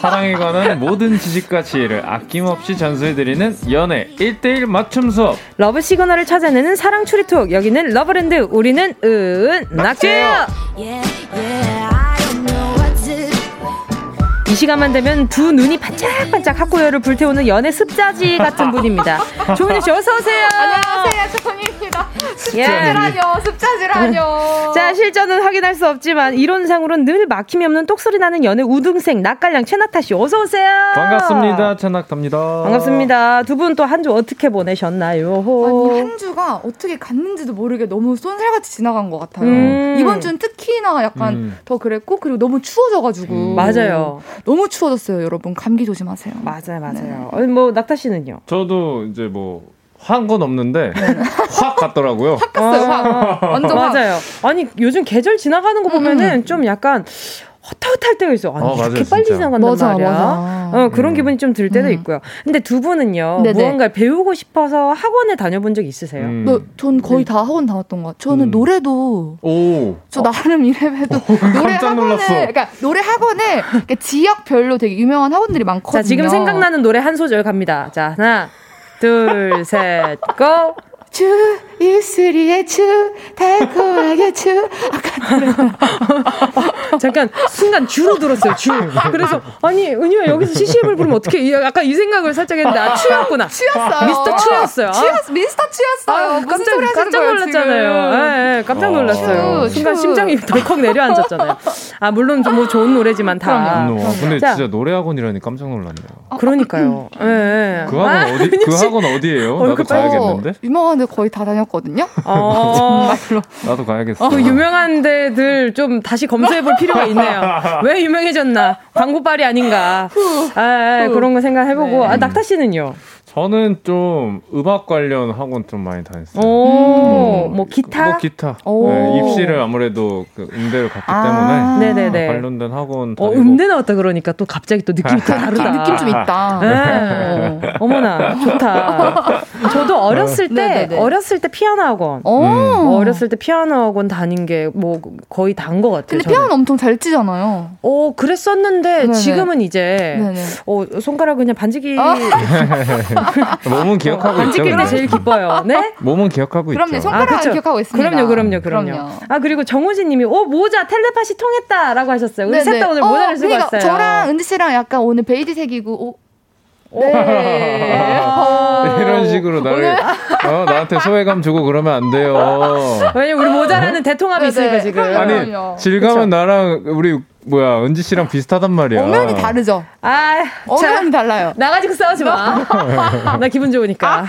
사랑에 관한 모든 지식과 지혜를 아낌없이 전수해드리는 연애 1대1 맞춤 수업, 러브 시그널을 찾아내는 사랑 추리톡. 여기는 러브랜드. 우리는 은낙지예요. 이 시간만 되면 두 눈이 반짝반짝 학구열을 불태우는 연애 습자지 같은 분입니다. 조은유 씨, 어서 오세요. 안녕하세요, 조은유입니다. 습자질하죠. 습자질하죠. 자, 실전은 확인할 수 없지만 이론상으로는 늘 막힘이 없는 똑소리 나는 연애 우등생 낯깔량 최낙타 씨 어서 오세요. 반갑습니다. 최낙타입니다. 반갑습니다. 두 분 또 한 주 어떻게 보내셨나요? 아니, 한 주가 어떻게 갔는지도 모르게 너무 쏜살같이 지나간 것 같아요. 이번 주는 특히나 약간 더 그랬고 그리고 너무 추워져가지고 맞아요. 너무 추워졌어요, 여러분. 감기 조심하세요. 맞아요, 맞아요. 네. 뭐 낙타 씨는요? 저도 이제 뭐 한 건 없는데 확 갔더라고요. 확 갔어요. 아, 완전 맞아요. 확. 아니 요즘 계절 지나가는 거 보면은 좀 약간 허탈할 때가 있어요. 아니 이렇게 맞아요, 빨리 지나간단 말이야. 맞아. 그런 기분이 좀 들 때도 있고요. 근데 두 분은요 네네. 무언가를 배우고 싶어서 학원에 다녀본 적 있으세요? 전 거의 다 학원 다녔던 것 같아요. 저는 노래도 저 나름 이래봬도 노래 학원을 그러니까 노래 학원에 그러니까 지역별로 되게 유명한 학원들이 많거든요. 자 지금 생각나는 노래 한 소절 갑니다. 자 하나 둘 셋 고. 츄 입술이에 츄 달콤하게 츄 잠깐 순간 주로 들었어요. 주 그래서 아니 은유야 여기서 CCM을 부르면 어떻게 약간 이 생각을 살짝 했는데 아 츄였구나. 츄였어요. 미스터 츄였어요. 미스터 츄였어요. 아, 깜짝 놀랐잖아요. 네, 깜짝 놀랐어요. 순간 심장이 덜컥 내려앉았잖아요. 아 물론 뭐 좋은 노래지만 다 근데 자, 진짜 노래 학원이라니 깜짝 놀랐네요. 그러니까요. 네. 그 학원 어디 그 학원 어디예요? 나도 가야겠는데. 유명한데 거의 다 다녔거든요. 나도 가야겠어. 유명한 데들 좀 다시 검토해볼 필요가 있네요. 왜 유명해졌나? 광고빨이 아닌가? 그런 거 생각해보고. 네. 아, 낙타 씨는요? 저는 좀 음악 관련 학원 좀 많이 다녔어요. 뭐 기타? 뭐 기타. 네, 입시를 아무래도 그 음대를 갔기 때문에 네네네. 관련된 학원 다니고. 음대 나왔다 그러니까 또 갑자기 또 느낌이 다르다. 느낌 좀 있다. 네. 어머나 좋다. 저도 어렸을 때 피아노 학원. 어렸을 때 피아노 학원 다닌 게 뭐 거의 다인 것 같아요. 근데 저는. 피아노 엄청 잘 치잖아요. 그랬었는데 네네. 지금은 이제 네네. 손가락은 그냥 반지기. 몸은 기억하고 있죠. 반지길 때 제일 기뻐요. 네? 몸은 기억하고 있죠. 그럼요. 손가락은 기억하고 있습니다. 그럼요. 아 그리고 정우진 님이 모자 텔레파시 통했다라고 하셨어요. 우리 셋 다 오늘 모자를 쓰고 왔어요. 저랑 은지 씨랑 약간 오늘 베이지색이고 네. 이런 식으로 나한테 소외감 주고 그러면 안 돼요. 왜냐면 우리 모자라는 대통합이 있으니까 지금. 그럼요. 아니 질감은 나랑 우리 은지 씨랑 비슷하단 말이야. 엄연히 다르죠. 엄연히 달라요. 나가지고 싸우지 마. 나 기분 좋으니까.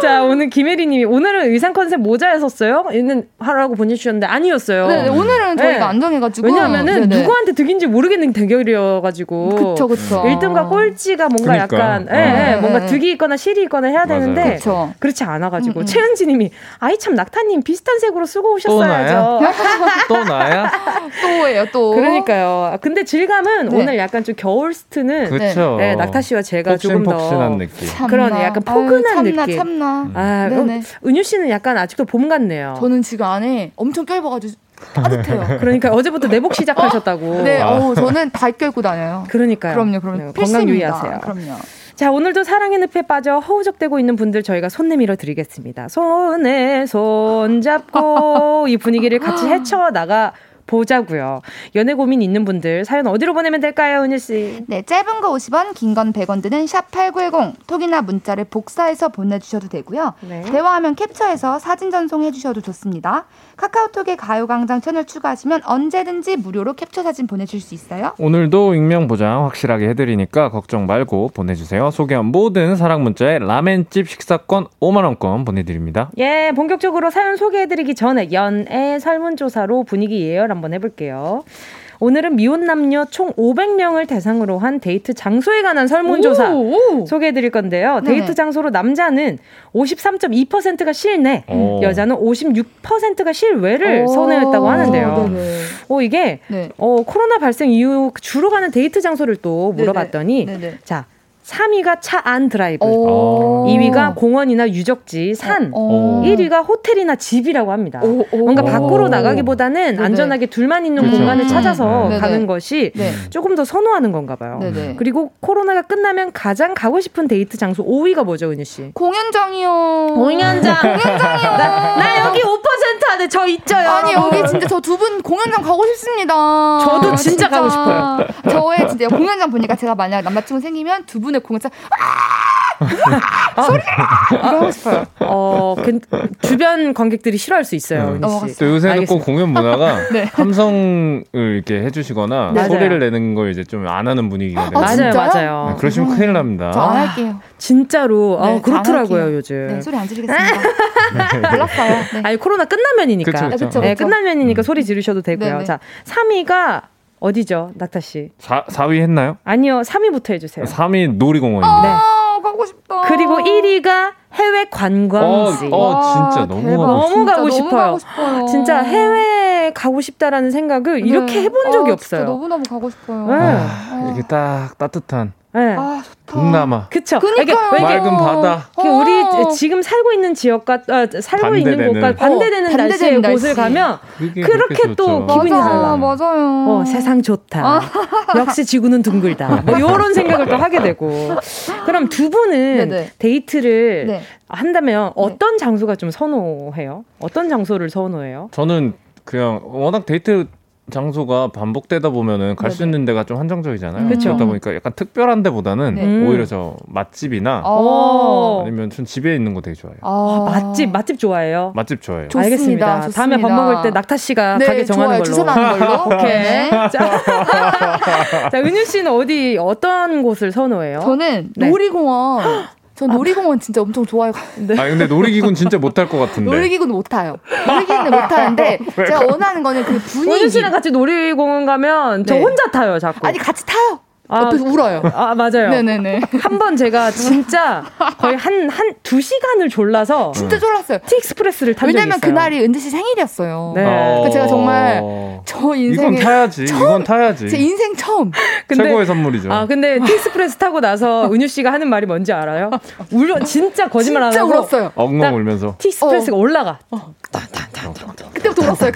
자, 오늘 김혜리님이 오늘은 의상 컨셉 모자였었어요? 있는 하라고 보내주셨는데 아니었어요. 네, 오늘은 저희가 안 정해가지고. 왜냐하면은 누구한테 득인지 모르겠는 대결이어가지고. 그쵸. 1등과 꼴찌가 뭔가 그러니까요. 약간 뭔가 득이 있거나 실이 있거나 해야 되는데 그쵸. 그렇지 않아가지고 최은지님이 참 낙타님 비슷한 색으로 쓰고 오셨어야죠. 또 나야? 또. 그러니까요. 근데 질감은 오늘 약간 좀 겨울 스트는 네, 낙타 씨와 제가 조금 더 폭신폭신한 느낌. 그런 약간 포근한 느낌. 참나. 은유 씨는 약간 아직도 봄 같네요. 저는 지금 안에 엄청 껴입어가지고 따뜻해요. 그러니까 어제부터 내복 시작하셨다고. 네, 저는 다 껴입고 다녀요. 그러니까요. 그럼요. 건강 유의하세요. 그럼요. 자, 오늘도 사랑의 늪에 빠져 허우적대고 있는 분들 저희가 손 내밀어 드리겠습니다. 손에 손 잡고 이 분위기를 같이 헤쳐나가 보자고요. 연애 고민 있는 분들 사연 어디로 보내면 될까요, 은유 씨? 네, 짧은 거 50원, 긴 건 100원 드는 샵 8910 톡이나 문자를 복사해서 보내주셔도 되고요. 네. 대화하면 캡처해서 사진 전송해주셔도 좋습니다. 카카오톡에 가요광장 채널 추가하시면 언제든지 무료로 캡처 사진 보내줄 수 있어요. 오늘도 익명 보장 확실하게 해드리니까 걱정 말고 보내주세요. 소개한 모든 사랑 문자에 라멘집 식사권 5만원권 보내드립니다. 예, 본격적으로 사연 소개해드리기 전에 연애 설문조사로 분위기 예열 한번 해볼게요. 오늘은 미혼 남녀 총 500명을 대상으로 한 데이트 장소에 관한 설문조사 소개해드릴 건데요. 네네. 데이트 장소로 남자는 53.2%가 실내, 여자는 56%가 실외를 선호했다고 하는데요. 이게 코로나 발생 이후 주로 가는 데이트 장소를 또 물어봤더니 자 3위가 차 안 드라이브, 2위가 공원이나 유적지, 산, 1위가 호텔이나 집이라고 합니다. 뭔가 밖으로 나가기보다는 안전하게 둘만 있는 공간을 찾아서 가는 것이 조금 더 선호하는 건가 봐요. 그리고 코로나가 끝나면 가장 가고 싶은 데이트 장소 5위가 뭐죠, 은유 씨? 공연장이요. 나 여기 5% 안에 저 있죠요. 아니 여기 진짜 저 두 분 공연장 가고 싶습니다. 저도 진짜 가고 싶어요. 저의 진짜 공연장 보니까 제가 만약 남자친구 생기면 두 분의 공연장 소리 이거 하고 싶어요. 주변 관객들이 싫어할 수 있어요. 또 요새는 알겠습니다. 꼭 공연 문화가 네. 함성을 이렇게 해주시거나 맞아요. 소리를 내는 걸 이제 좀 안 하는 분위기가 돼요. 맞아요, 맞아요. 네, 그러시면 큰일 납니다. 저 안 할게요. 진짜로 네, 그렇더라고요 요즘. 네, 소리 안 지르겠습니다. 몰랐어요. 네. 아니 코로나 끝나면이니까. 그쵸, 그쵸. 그쵸. 네, 끝나면이니까 소리 지르셔도 되고요. 네네. 자, 3위가 어디죠, 낙타 씨? 4위 했나요? 아니요, 3위부터 해주세요. 3위 놀이공원입니다. 네. 가고 싶다. 그리고 1위가 해외 관광지. 진짜 너무 가고 싶어요. 진짜 해외 가고 싶다라는 생각을 네. 이렇게 해본 적이 없어요. 진짜 너무너무 가고 싶어요. 네. 이렇게 딱 따뜻한. 네. 좋다. 동남아. 그쵸. 그러니까요. 맑은 바다. 우리 지금 살고 있는 지역과 살고 있는 곳과 반대되는 날씨의 곳을 가면 그렇게 또 기분이 달라. 맞아요. 세상 좋다. 역시 지구는 둥글다. 뭐 이런 생각을 또 하게 되고. 그럼 두 분은 네네. 데이트를 네. 한다면 어떤 네. 장소가 좀 선호해요? 어떤 장소를 선호해요? 저는 그냥 워낙 데이트 장소가 반복되다 보면은 갈 수 있는 데가 좀 한정적이잖아요. 그러다 보니까 약간 특별한 데보다는 네. 오히려 저 맛집이나 아니면 전 집에 있는 거 되게 좋아해요. 맛집 좋아해요? 맛집 좋아해요. 좋습니다. 알겠습니다. 좋습니다. 다음에 밥 먹을 때 낙타 씨가 네, 가게 정하는 걸로. 오케이. 자, 은유 씨는 어떤 곳을 선호해요? 저는 놀이공원. 저 놀이공원 진짜 엄청 좋아요. 네. 근데 놀이기구는 진짜 못할 것 같은데. 놀이기구는 못 타요. 놀이기구는 못 타는데 제가 원하는 거는 그 분위기. 원유 씨랑 같이 놀이공원 가면 저 네. 혼자 타요, 자꾸. 아니 같이 타요. 옆에서 울어요. 맞아요. 네네네. 한 번 제가 진짜 거의 한 2시간을 졸라서. 진짜 졸랐어요. 티익스프레스를 탄 적이 있어요. 왜냐면 그날이 은지 씨 생일이었어요. 네. 그러니까 제가 정말 저 인생에. 이건 타야지. 제 인생 처음. 근데, 최고의 선물이죠. 근데 티익스프레스 타고 나서 은유 씨가 하는 말이 뭔지 알아요? 진짜 거짓말 안 하고. 진짜 울었어요. 엉엉 울면서. 티익스프레스가 올라가. 그때부터 울었어요.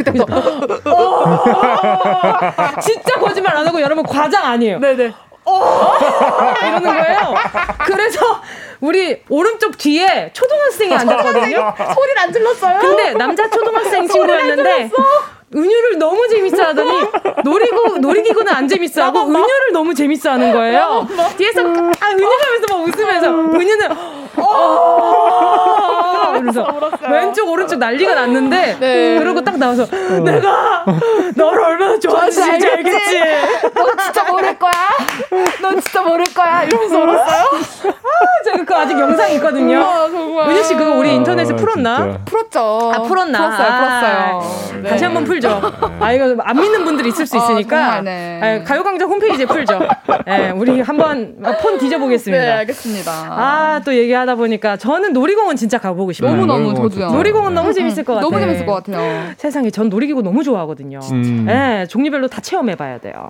진짜 거짓말 안 하고 여러분 과장 아니에요. 네네. 이러는 거예요. 그래서 우리 오른쪽 뒤에 초등학생이 앉았거든요. 소리를 안 질렀어요. 근데 남자 초등학생 친구였는데 은유를 너무 재밌어 하더니 놀이기구는 안 재밌어 하고 은유를 너무 재밌어 하는 거예요. 뒤에서 은유하면서 막 웃으면서 은유는 그래서 왼쪽 오른쪽 난리가 났는데 네. 그러고 딱 나와서 내가 너를 얼마나 좋아하는지 알겠지. 너 진짜 모를 거야. 너 진짜 모를 거야. 이러면서 울었어요. 제가 그거 아직 영상이 있거든요. 은유 씨 그거 우리 인터넷에 풀었나? 진짜. 풀었죠. 풀었어요. 네. 다시 한번 풀죠. 이거 안 믿는 분들이 있을 수 있으니까 가요광장 홈페이지에 풀죠. 네, 우리 한번 폰 뒤져보겠습니다. 네, 알겠습니다. 또 얘기하다 보니까 저는 놀이공원 진짜 가보고 싶어요. 너무너무 저도요. 놀이공원 너무 재밌을 것 같아요. 너무 재밌을 것 같아요. 세상에 전 놀이기구 너무 좋아하거든요. 네, 종류별로 다 체험해봐야 돼요.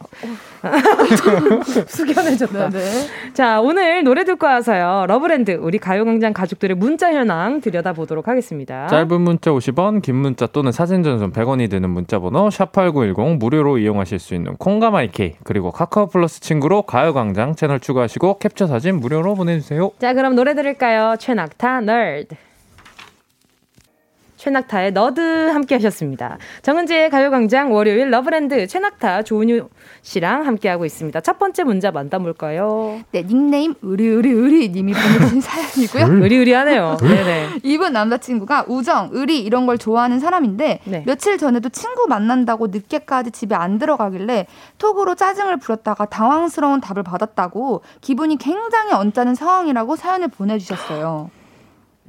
숙연해졌다. 네네. 자, 오늘 노래 듣고 와서요. 러브랜드 우리 가요광장 가족들의 문자 현황 들여다보도록 하겠습니다. 짧은 문자 50원, 긴 문자 또는 사진 전송 100원이 드는 문자번호 샵8910 무료로 이용하실 수 있는 콩가마이케이 그리고 카카오 플러스 친구로 가요광장 채널 추가하시고 캡처 사진 무료로 보내주세요. 자, 그럼 노래 들을까요? 최낙타 널드. 최낙타의 너드 함께 하셨습니다. 정은지의 가요광장 월요일 러브랜드 최낙타 조은유 씨랑 함께하고 있습니다. 첫 번째 문자 만나볼까요? 네, 닉네임 의리 님이 보내주신 사연이고요. 의리하네요. 네네. 이분 남자친구가 우정, 의리 이런 걸 좋아하는 사람인데 네. 며칠 전에도 친구 만난다고 늦게까지 집에 안 들어가길래 톡으로 짜증을 부렸다가 당황스러운 답을 받았다고 기분이 굉장히 언짢은 상황이라고 사연을 보내주셨어요.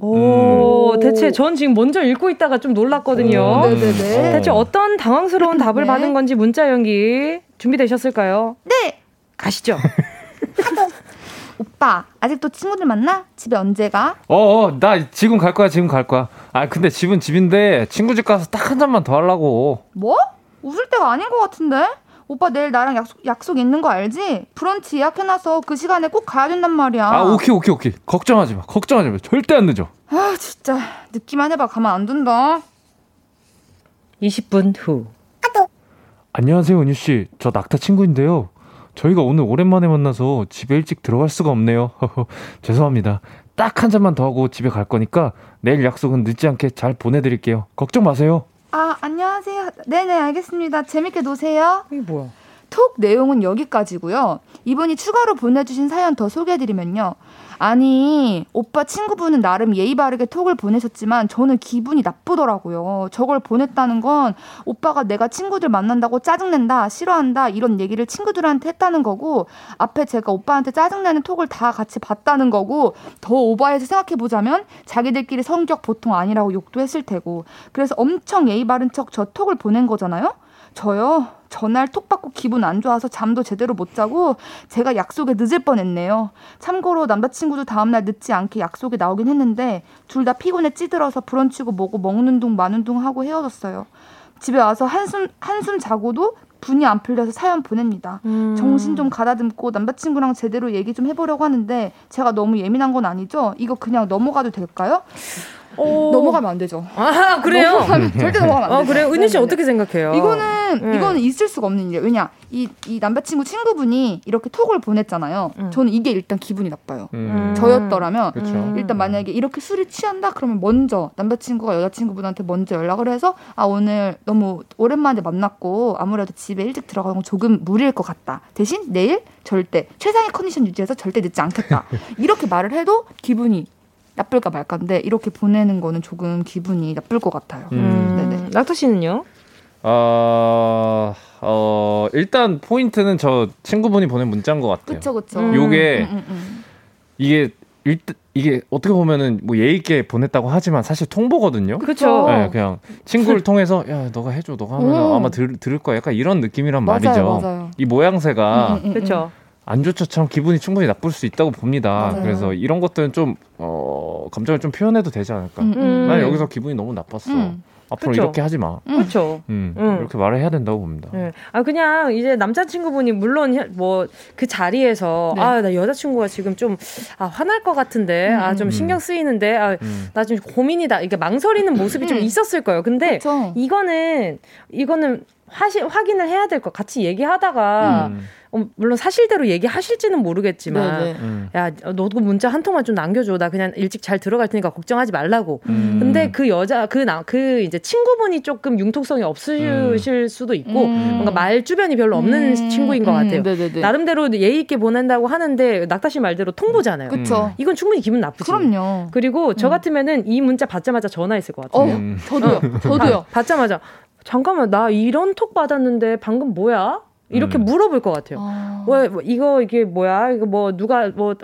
오, 대체 전 지금 먼저 읽고 있다가 좀 놀랐거든요. 네네네. 대체 어떤 당황스러운 답을 네. 받은 건지 문자 연기 준비되셨을까요? 네! 가시죠. 오빠, 아직도 친구들 만나? 집에 언제 가? 나 지금 갈 거야. 근데 집은 집인데 친구 집 가서 딱 한 잔만 더 하려고. 뭐? 웃을 때가 아닌 것 같은데? 오빠 내일 나랑 약속 있는 거 알지? 브런치 예약해놔서 그 시간에 꼭 가야 된단 말이야. 오케이. 걱정하지 마. 절대 안 늦어. 진짜 늦기만 해봐. 가만 안 둔다. 20분 후. 안녕하세요, 은유 씨. 저 낙타 친구인데요. 저희가 오늘 오랜만에 만나서 집에 일찍 들어갈 수가 없네요. 죄송합니다. 딱 한 잔만 더 하고 집에 갈 거니까 내일 약속은 늦지 않게 잘 보내드릴게요. 걱정 마세요. 안녕하세요. 네네, 알겠습니다. 재밌게 노세요. 이게 뭐야? 톡 내용은 여기까지고요. 이분이 추가로 보내주신 사연 더 소개해드리면요. 아니, 오빠 친구분은 나름 예의 바르게 톡을 보내셨지만 저는 기분이 나쁘더라고요. 저걸 보냈다는 건 오빠가 내가 친구들 만난다고 짜증낸다, 싫어한다 이런 얘기를 친구들한테 했다는 거고, 앞에 제가 오빠한테 짜증내는 톡을 다 같이 봤다는 거고, 더 오버해서 생각해보자면 자기들끼리 성격 보통 아니라고 욕도 했을 테고, 그래서 엄청 예의 바른 척 저 톡을 보낸 거잖아요? 저요? 전날 톡 받고 기분 안 좋아서 잠도 제대로 못 자고 제가 약속에 늦을 뻔했네요. 참고로 남자친구도 다음날 늦지 않게 약속에 나오긴 했는데 둘 다 피곤에 찌들어서 브런치고 뭐고 먹는 둥 마는 둥 하고 헤어졌어요. 집에 와서 한숨 자고도 분이 안 풀려서 사연 보냅니다. 정신 좀 가다듬고 남자친구랑 제대로 얘기 좀 해보려고 하는데 제가 너무 예민한 건 아니죠? 이거 그냥 넘어가도 될까요? 넘어가면 안 되죠. 아, 그래요? 넘어가면, 절대 넘어가면 안 되죠. 그래요? 은유 씨 어떻게 생각해요? 이거는 있을 수가 없는 일이에요. 왜냐, 이 남자친구 친구분이 이렇게 톡을 보냈잖아요. 저는 이게 일단 기분이 나빠요. 저였더라면 일단 만약에 이렇게 술이 취한다 그러면 먼저 남자친구가 여자친구분한테 먼저 연락을 해서, 아, 오늘 너무 오랜만에 만났고 아무래도 집에 일찍 들어가는 건 조금 무리일 것 같다. 대신 내일 절대 최상의 컨디션 유지해서 절대 늦지 않겠다. 이렇게 말을 해도 기분이 나쁠까 말까인데 이렇게 보내는 거는 조금 기분이 나쁠 것 같아요. 네네. 낙타 씨는요? 일단 포인트는 저 친구분이 보낸 문자인 것 같아요. 그쵸, 그쵸. 요게 이게 어떻게 보면은 뭐 예의 있게 보냈다고 하지만 사실 통보거든요. 그렇죠. 네, 그냥 친구를 통해서 야, 너가 해줘, 너가 하면 아마 들을 거야. 약간 이런 느낌이란 맞아요, 말이죠. 맞아요. 이 모양새가 그렇죠. 안 좋죠. 참 기분이 충분히 나쁠 수 있다고 봅니다. 맞아요. 그래서 이런 것들은 좀 감정을 좀 표현해도 되지 않을까. 난 여기서 기분이 너무 나빴어. 앞으로 그쵸? 이렇게 하지 마. 그렇죠. 이렇게 말을 해야 된다고 봅니다. 네. 아, 그냥 이제 남자친구분이 물론 뭐 그 자리에서 네. 아, 나 여자친구가 지금 좀 화날 것 같은데, 아, 좀 신경 쓰이는데, 아, 나 좀 고민이다. 이게 망설이는 모습이 좀 있었을 거예요. 근데 그쵸? 이거는 확인을 해야 될 것. 같이 얘기하다가. 물론 사실대로 얘기하실지는 모르겠지만, 야, 너도 문자 한 통만 좀 남겨줘. 나 그냥 일찍 잘 들어갈 테니까 걱정하지 말라고. 근데 그 여자, 그 이제 친구분이 조금 융통성이 없으실 수도 있고, 뭔가 말 주변이 별로 없는 친구인 것 같아요. 나름대로 예의 있게 보낸다고 하는데, 낙타 씨 말대로 통보잖아요. 이건 충분히 기분 나쁘지. 그럼요. 그리고 저 같으면은 이 문자 받자마자 전화했을 것 같아요. 저도요. 받자마자, 잠깐만, 나 이런 톡 받았는데 방금 뭐야? 이렇게 물어볼 것 같아요. 왜 이게 뭐야? 이거 뭐 누가 뭐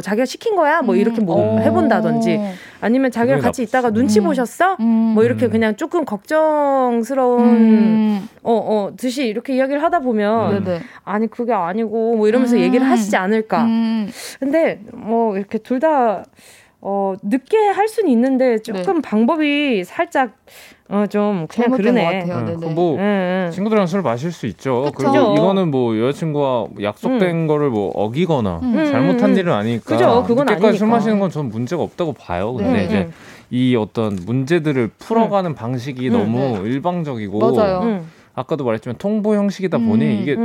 자기가 시킨 거야? 뭐 이렇게 뭐 해본다든지, 아니면 자기랑 같이 있다가 눈치 보셨어? 뭐 이렇게 그냥 조금 걱정스러운 듯이 이렇게 이야기를 하다 보면 아니 그게 아니고 뭐 이러면서 얘기를 하시지 않을까? 근데 뭐 이렇게 둘 다 늦게 할 수는 있는데 조금 방법이 살짝 좀 그냥 그러네. 뭐 친구들이랑 술 마실 수 있죠. 그쵸? 그리고 이거는 뭐 여자친구와 약속된 거를 뭐 어기거나 잘못한 일은 아니니까. 그죠? 그건 아니니까. 그때까지 술 마시는 건 전 문제가 없다고 봐요. 근데 이제 이 어떤 문제들을 풀어가는 방식이 너무 일방적이고. 맞아요. 아까도 말했지만 통보 형식이다 보니 이게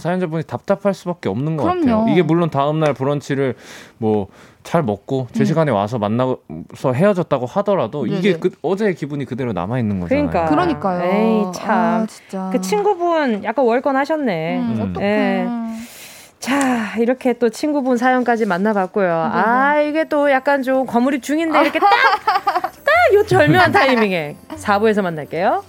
사연자분이 답답할 수밖에 없는 것 같아요. 이게 물론 다음날 브런치를 뭐 잘 먹고 제 시간에 와서 만나서 헤어졌다고 하더라도 이게 어제의 기분이 그대로 남아있는 거잖아요. 그러니까요. 에이, 참. 아, 진짜. 그 친구분 약간 월권 하셨네. 어떡해. 자, 이렇게 또 친구분 사연까지 만나봤고요. 아, 이게 또 약간 좀 거물입 중인데 이렇게 딱 요 절묘한 타이밍에 4부에서 만날게요.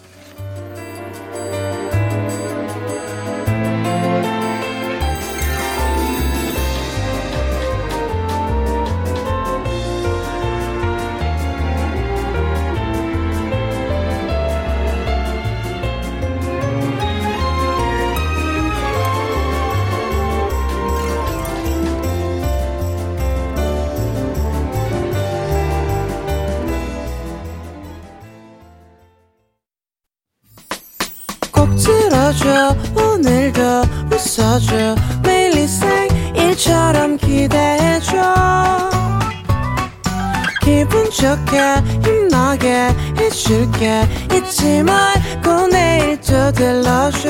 오늘도 웃어줘. 매일 리쌍 일처럼 기대해줘. 기분 좋게 힘나게 해줄게. 잊지 말고 내일 또 들러줘.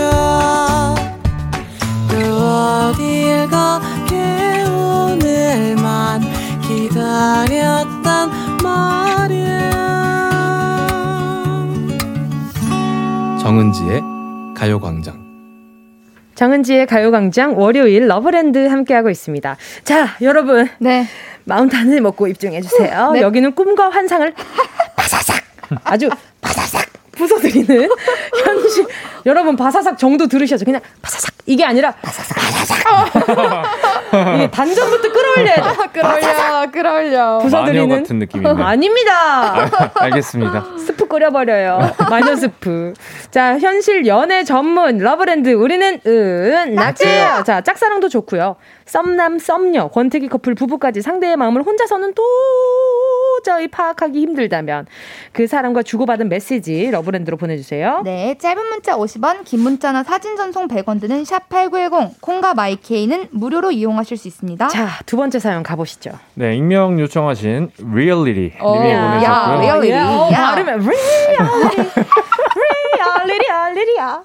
또 어딜 가게 오늘만 기다렸단 말이야. 정은지의 가요광장. 정은지의 가요광장 월요일 러브랜드 함께하고 있습니다. 자, 여러분. 네. 마운틴을 먹고 입증해주세요. 네. 여기는 꿈과 환상을 바사삭 아주 바사삭 부숴드리는 현실. 여러분 바사삭 정도 들으셔야죠. 그냥 바사삭 이게 아니라 바사삭 바사삭 이게 단전부터 끌어올려야 돼. 끌어올려 부숴드리는 마녀 같은 느낌인데. 아닙니다. 알겠습니다. 스프 끓여버려요. 마녀 스프. 자, 현실 연애 전문 러브랜드 우리는 은낙지예요. 자, 짝사랑도 좋고요. 썸남 썸녀 권태기 커플 부부까지 상대의 마음을 혼자서는 도저히 파악하기 힘들다면 그 사람과 주고받은 메시지 러브랜드로 보내주세요. 네, 짧은 문자 50원, 긴 문자나 사진 전송 100원 드는 샵8910 콩과 마이케이는 무료로 이용하실 수 있습니다. 자, 두 번째 사연 가보시죠. 네, 익명 요청하신 리얼리리 님이 보내셨고요. 리얼리리 발음은 리얼리리 리얼리리야.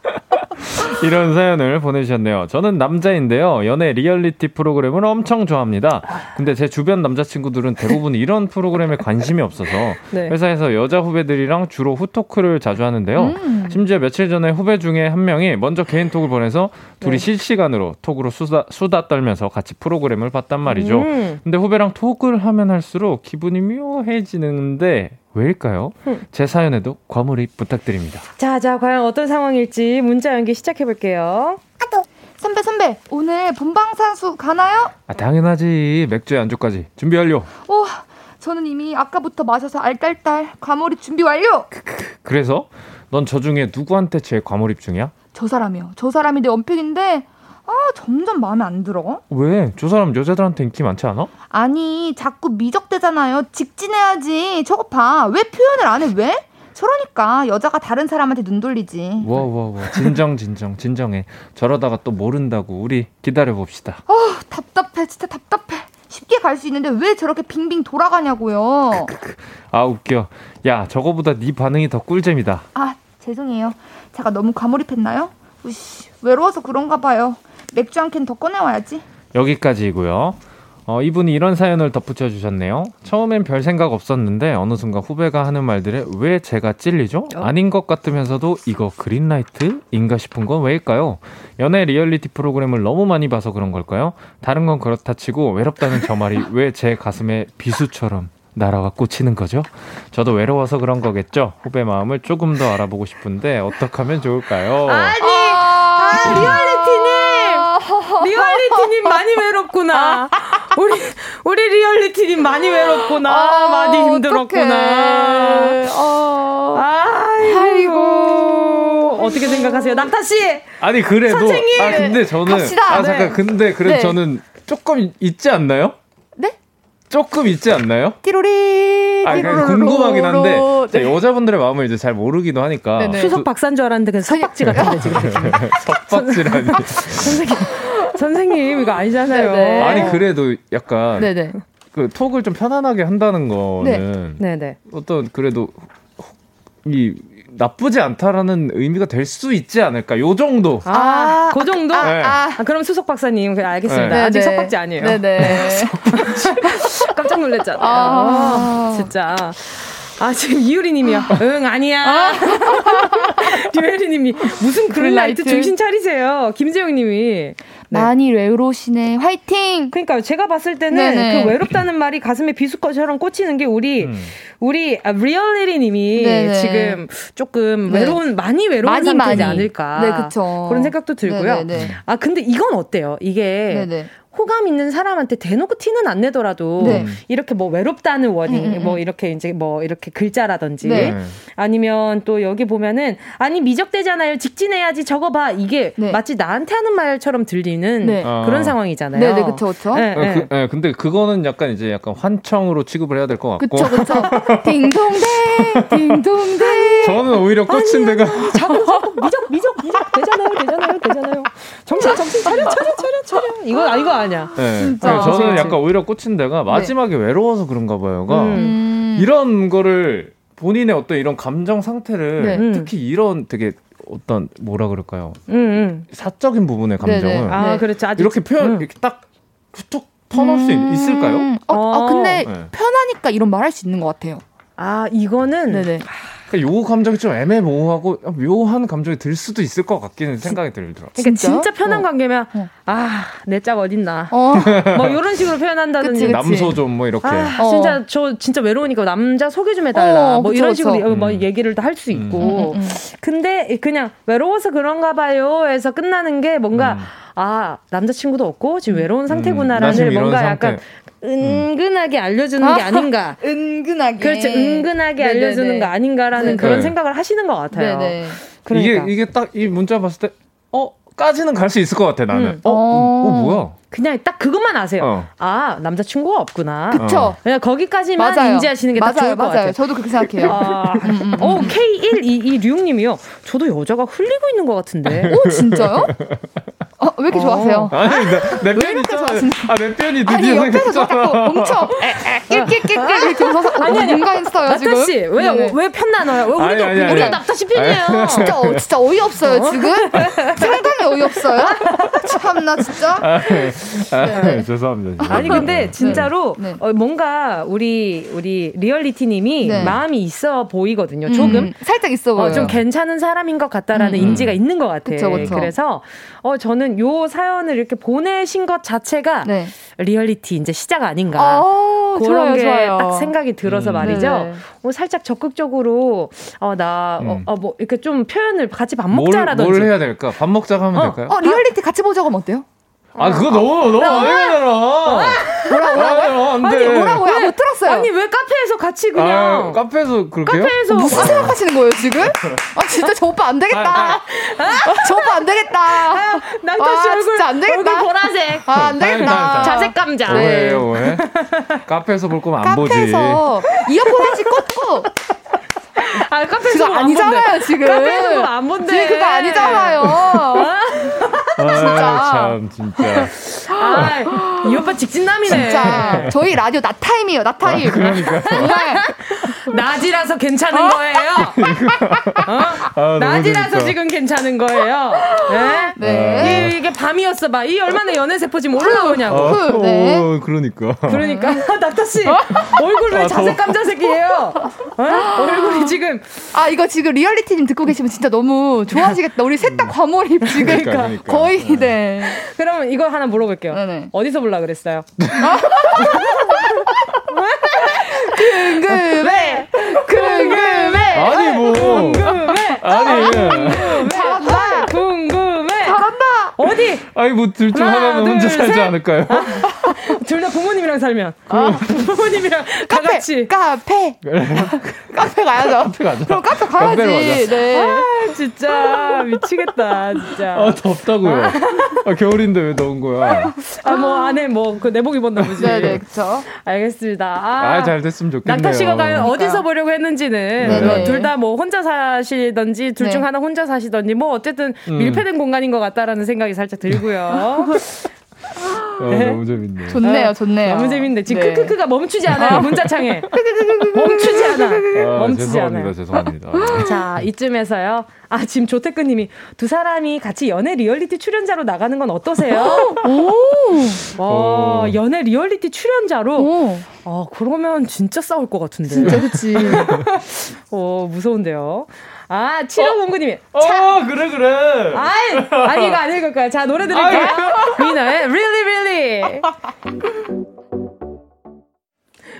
이런 사연을 보내주셨네요. 저는 남자인데요, 연애 리얼리티 프로그램을 엄청 좋아합니다. 근데 제 주변 남자친구들은 대부분 이런 프로그램에 관심이 없어서 네. 회사에서 여자 후배들이랑 주로 후토크를 자주 하는데요. 심지어 며칠 전에 후배 중에 한 명이 먼저 개인톡을 보내서 둘이 네. 실시간으로 톡으로 수다 떨면서 같이 프로그램을 봤단 말이죠. 근데 후배랑 톡을 하면 할수록 기분이 묘해지는데 왜일까요? 제 사연에도 과몰입 부탁드립니다. 자, 과연 어떤 상황일지 문자 연기 시작해볼게요. 아또 선배 오늘 본방사수 가나요? 아, 당연하지. 맥주에 안주까지 준비 완료. 오, 저는 이미 아까부터 마셔서 알딸딸 과몰입 준비 완료. 그래서? 넌 저 중에 누구한테 제일 과몰입 중이야? 저 사람이요. 저 사람이 내 원픽인데 점점 마음에 안 들어. 왜? 저 사람 여자들한테 인기 많지 않아? 아니, 자꾸 미적대잖아요. 직진해야지. 저거 봐. 왜 표현을 안 해? 왜? 저러니까 여자가 다른 사람한테 눈 돌리지. 와. 진정해. 저러다가 또 모른다고. 우리 기다려봅시다. 답답해. 진짜 답답해. 쉽게 갈 수 있는데 왜 저렇게 빙빙 돌아가냐고요. 아, 웃겨. 야, 저거보다 네 반응이 더 꿀잼이다. 아, 죄송해요. 제가 너무 과몰입했나요? 우씨, 외로워서 그런가 봐요. 맥주 한 캔 더 꺼내와야지. 여기까지이고요. 이분이 이런 사연을 덧붙여 주셨네요. 처음엔 별 생각 없었는데 어느 순간 후배가 하는 말들에 왜 제가 찔리죠? 아닌 것 같으면서도 이거 그린라이트인가 싶은 건 왜일까요? 연애 리얼리티 프로그램을 너무 많이 봐서 그런 걸까요? 다른 건 그렇다 치고 외롭다는 저 말이 왜 제 가슴에 비수처럼 날아와 꽂히는 거죠? 저도 외로워서 그런 거겠죠? 후배 마음을 조금 더 알아보고 싶은데 어떻게 하면 좋을까요? 리얼리티님 많이 외롭구나. 우리 리얼리티님 많이 외롭구나. 많이 힘들었구나. 아이고. 어떻게 생각하세요, 낙타 씨? 아니, 그래도 선생님. 근데 저는 갑시다. 잠깐. 근데 그래도 네. 저는 조금 있지 않나요? 네? 조금 있지 않나요? 띠로리. 궁금하긴 한데 네. 여자분들의 마음을 이제 잘 모르기도 하니까. 수석 박사인 줄 알았는데 그냥 석박지 같은데 지금. 석박지라니. 선생님 이거 아니잖아요. 네네. 아니, 그래도 약간 네네. 그 톡을 좀 편안하게 한다는 거는 네네. 어떤 그래도 이 나쁘지 않다라는 의미가 될 수 있지 않을까? 요 정도. 그 정도? 네. 그럼 수석 박사님, 알겠습니다. 네. 아직 석박지 아니에요. 네네. 깜짝 놀랐잖아요. 진짜. 지금 이유리님이요. 응, 아니야. 듀혜리님이 무슨 그린라이트 정신 차리세요. 김재용님이. 네. 많이 외로우시네. 화이팅! 그러니까요. 제가 봤을 때는 네네. 그 외롭다는 말이 가슴에 비수처럼 꽂히는 게 우리 리얼리리님이 지금 조금 외로운 많이 외로운 상태지 않을까. 네, 그렇죠. 그런 생각도 들고요. 네네. 근데 이건 어때요? 이게. 네네. 호감 있는 사람한테 대놓고 티는 안 내더라도 네. 이렇게 뭐 외롭다는 워딩 이렇게 글자라든지 네. 아니면 또 여기 보면은 아니 미적대잖아요. 직진해야지. 저거 봐. 이게 네. 마치 나한테 하는 말처럼 들리는 네. 그런 상황이잖아요. 네, 그렇죠. 네. 근데 그거는 약간 이제 약간 환청으로 취급을 해야 될 것 같고. 그렇죠. 딩동댕, 딩동댕. 저는 오히려 꽂힌 데가 자꾸 미적 되잖아요. 정신 차려. 이거 아니야. 네. 진짜. 네, 저는 약간 오히려 꽂힌 데가 마지막에 네. 외로워서 그런가 봐요가 이런 거를 본인의 어떤 이런 감정 상태를 네. 특히 이런 되게 어떤 뭐라 그럴까요? 사적인 부분의 감정을 네네. 그렇죠. 이렇게 표현 이렇게 딱 툭 터놓을 수 있을까요? 근데 네. 편하니까 이런 말 할 수 있는 것 같아요. 이거는 그러니까 요 감정이 좀 애매모호하고 묘한 감정이 들 수도 있을 것 같기는 생각이 들더라고요. 그러니까 진짜 편한 관계면 아, 내 짝 어딨나. 뭐 이런 식으로 표현한다든지. 그치. 남소 좀 뭐 이렇게. 아, 진짜 저 진짜 외로우니까 남자 소개 좀 해달라. 뭐 그쵸, 이런 그쵸. 식으로 뭐 얘기를 다 할 수 있고. 근데 그냥 외로워서 그런가 봐요 해서 끝나는 게 뭔가 아, 남자친구도 없고 지금 외로운 상태구나라는 뭔가 약간 은근하게 알려주는 게 아닌가. 은근하게. 그렇죠. 은근하게 네네네. 알려주는 거 아닌가라는 네네. 그런 생각을 하시는 것 같아요. 네네. 그러니까. 이게 딱 이 문자 봤을 때 까지는 갈 수 있을 것 같아 나는. 뭐야? 그냥 딱 그것만 아세요. 아, 남자친구가 없구나. 그쵸. 그냥 거기까지만 맞아요. 인지하시는 게 딱 좋을 것 같아요. 저도 그렇게 생각해요. K1226님이요. 저도 여자가 흘리고 있는 것 같은데. 오, 진짜요? 왜 이렇게 좋아하세요? 아니, 내 편이 좋아하시는 내 편이 드디어. 아니, 옆에서 저 자꾸 엄청 깨깨깨깨 이렇게 웃어서 뭔가 했어요, 지금. 낙타 씨, 왜 편 나눠요? 우리도 낙타 씨 편이에요. 진짜 어이없어요, 지금. 상당히 어이없어요. 참나, 진짜. 네. 죄송합니다. 아니 근데 진짜로 네. 뭔가 우리 리얼리티님이 네. 마음이 있어 보이거든요. 조금 살짝 있어 보여요. 좀 괜찮은 사람인 것 같다라는 인지가 있는 것 같아요. 그래서 저는 요 사연을 이렇게 보내신 것 자체가 네. 리얼리티 이제 시작 아닌가 그런 게 딱 생각이 들어서 말이죠. 살짝 적극적으로 뭐 이렇게 좀 표현을 같이 밥 먹자라든지. 뭘 해야 될까? 밥 먹자고 하면 될까요? 리얼리티 같이 보자고 하면 어때요? 아, 그거 너무 아니잖아. 뭐라고요? 안 돼. 아니, 뭐라고요? 못 들었어요. 아니, 왜 카페에서 같이 그냥. 카페에서 그렇게요? 카페에서. 무슨 생각하시는 거예요, 지금? 아, 진짜 저 오빠 안 되겠다. 저 오빠 안 되겠다. 남편씨 얼굴 안 되겠다. 얼굴 보라색. 아, 안 되겠다. 자색 감자. 왜? 카페에서 볼 거면 안 보지. 카페에서 이어폰 하나씩 꽂고. 카페에서 그거 아니잖아요, 지금. 카페에서 그거 안 본데. 지금 그거 아니잖아요. 진짜. 참, 진짜. 이 오빠 직진남이네. 진짜. 저희 라디오 낮타임이에요, 낮타임. 그러니까. 낮이라서 괜찮은 거예요. 낮이라서 지금 괜찮은 거예요. 네? 네. 이게 밤이었어, 봐. 이 얼마나 연애세포 지금 올라오냐고. 네. 그러니까. 낙타씨, 얼굴 왜 자색 감자색이에요? 얼굴이 지금. 이거 지금 리얼리티님 듣고 계시면 진짜 너무 좋아하시겠다. 우리 셋 다 과몰입 지금. 그러니까. 거의, 네. 그러면 이거 하나 물어볼게요. 네네. 어디서 보려고 그랬어요? 궁금해. 아니, 뭐. 궁금해. 잘한다. 어디? 아니, 뭐, 둘 중 하나는 혼자 살지 않을까요? 둘 다 부모님이랑 살면. 부모님이랑 다 같이. 카페 가야죠. 그럼 카페 가야지. 네. 진짜 미치겠다, 진짜. 덥다고요. 겨울인데 왜 더운 거야? 안에 그 내복 입었나 보지. 네네, 그쵸. 알겠습니다. 잘 됐으면 좋겠네요. 낙타 씨가 과연 어디서 보려고 했는지는 둘 다 뭐 혼자 사시던지 둘 중 하나 혼자 사시던지 뭐 어쨌든 밀폐된 공간인 것 같다라는 생각이 살짝 들고요. 네. 너무 재밌네요. 좋네요. 너무 재밌는데 지금 네. 크크크가 멈추지 않아요. 문자창에 멈추지 않아. 죄송합니다. 자, 이쯤에서요. 지금 조태근님이 두 사람이 같이 연애 리얼리티 출연자로 나가는 건 어떠세요? 연애 리얼리티 출연자로? 그러면 진짜 싸울 것 같은데. 진짜 그치. 무서운데요. 7509님이. 그래. 아니, 이거 안 읽을 거야. 자, 노래 드릴게요. 위너의 Really.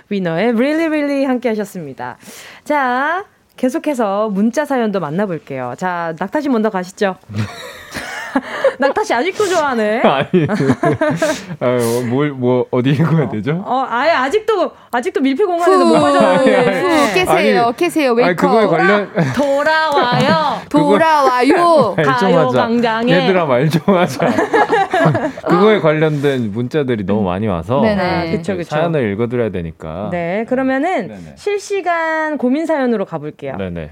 위너의 Really 함께 하셨습니다. 자, 계속해서 문자 사연도 만나볼게요. 자, 낙타씨 먼저 가시죠. 낙타씨 아직도 좋아하네. 어디 읽어야 되죠? 아직도 밀폐공간에서 못 빠져나오네. 깨세요, 웨이커. 돌아와요. 가요광장에. 얘들아, 말 좀 하자. 그거에 관련된 문자들이 너무 많이 와서 그쵸. 사연을 읽어드려야 되니까. 네, 그러면은 실시간 고민 사연으로 가볼게요. 네네.